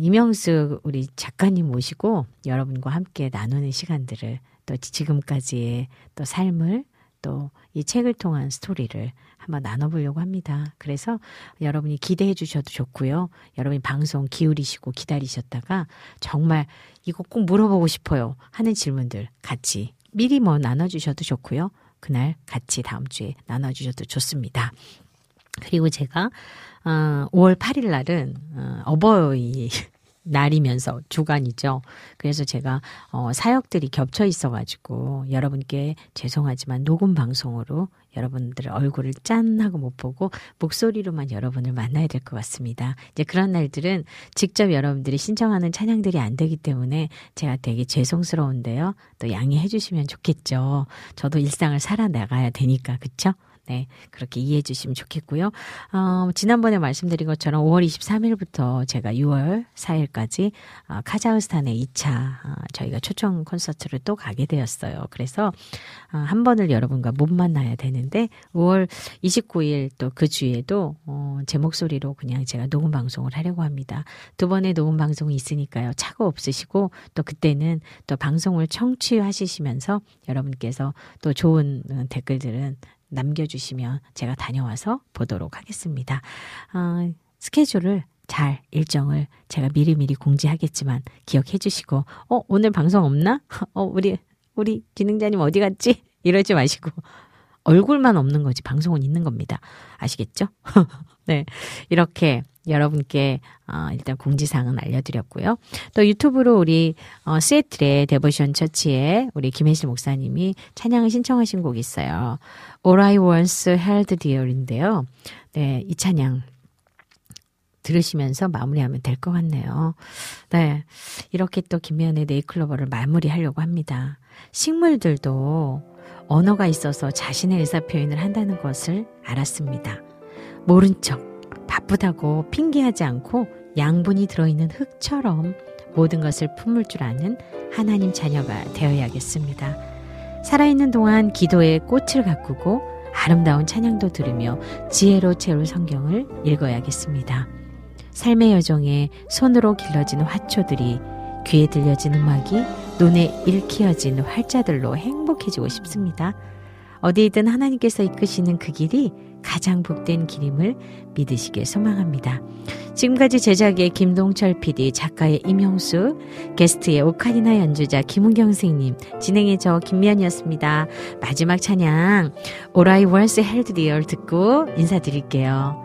임영숙 우리 작가님 모시고 여러분과 함께 나누는 시간들을, 또 지금까지의 또 삶을, 또 이 책을 통한 스토리를 한번 나눠보려고 합니다. 그래서 여러분이 기대해 주셔도 좋고요. 여러분이 방송 기울이시고 기다리셨다가 정말 이거 꼭 물어보고 싶어요 하는 질문들 같이 미리 뭐 나눠주셔도 좋고요. 그날 같이 다음 주에 나눠주셔도 좋습니다. 그리고 제가 5월 8일 날은 어버이 날이면서 주간이죠. 그래서 제가 사역들이 겹쳐 있어가지고 여러분께 죄송하지만 녹음 방송으로 여러분들의 얼굴을 짠 하고 못 보고 목소리로만 여러분을 만나야 될 것 같습니다. 이제 그런 날들은 직접 여러분들이 신청하는 찬양들이 안 되기 때문에 제가 되게 죄송스러운데요. 또 양해해 주시면 좋겠죠. 저도 일상을 살아나가야 되니까, 그쵸? 네, 그렇게 이해해 주시면 좋겠고요. 지난번에 말씀드린 것처럼 5월 23일부터 제가 6월 4일까지 카자흐스탄의 2차 저희가 초청 콘서트를 또 가게 되었어요. 그래서 한 번을 여러분과 못 만나야 되는데 5월 29일 또 그 주에도 제 목소리로 그냥 제가 녹음 방송을 하려고 합니다. 두 번의 녹음 방송이 있으니까요. 차고 없으시고 또 그때는 또 방송을 청취하시면서 여러분께서 또 좋은 댓글들은 남겨주시면 제가 다녀와서 보도록 하겠습니다. 스케줄을 잘, 일정을 제가 미리미리 공지하겠지만 기억해 주시고, 오늘 방송 없나? 우리 진행자님 어디 갔지? 이러지 마시고, 얼굴만 없는 거지 방송은 있는 겁니다. 아시겠죠? 네, 이렇게 여러분께 일단 공지사항은 알려드렸고요. 또 유튜브로 우리 시애틀의 데보션 처치에 우리 김혜실 목사님이 찬양을 신청하신 곡이 있어요. All I Once Held Dear인데요. 네, 이 찬양 들으시면서 마무리하면 될 것 같네요. 네, 이렇게 또 김미현의 네잎클로버를 마무리하려고 합니다. 식물들도 언어가 있어서 자신의 의사표현을 한다는 것을 알았습니다. 모른 척 바쁘다고 핑계하지 않고 양분이 들어있는 흙처럼 모든 것을 품을 줄 아는 하나님 자녀가 되어야겠습니다. 살아있는 동안 기도의 꽃을 가꾸고 아름다운 찬양도 들으며 지혜로 채울 성경을 읽어야겠습니다. 삶의 여정에 손으로 길러지는 화초들이, 귀에 들려진 음악이 눈에 읽히어진 활자들로 행복해지고 싶습니다. 어디이든 하나님께서 이끄시는 그 길이 가장 복된 길임을 믿으시길 소망합니다. 지금까지 제작의 김동철 PD, 작가의 임영수, 게스트의 오카리나 연주자 김은경 선생님, 진행의 저 김미현이었습니다. 마지막 찬양 All I Once Held Dear 듣고 인사드릴게요.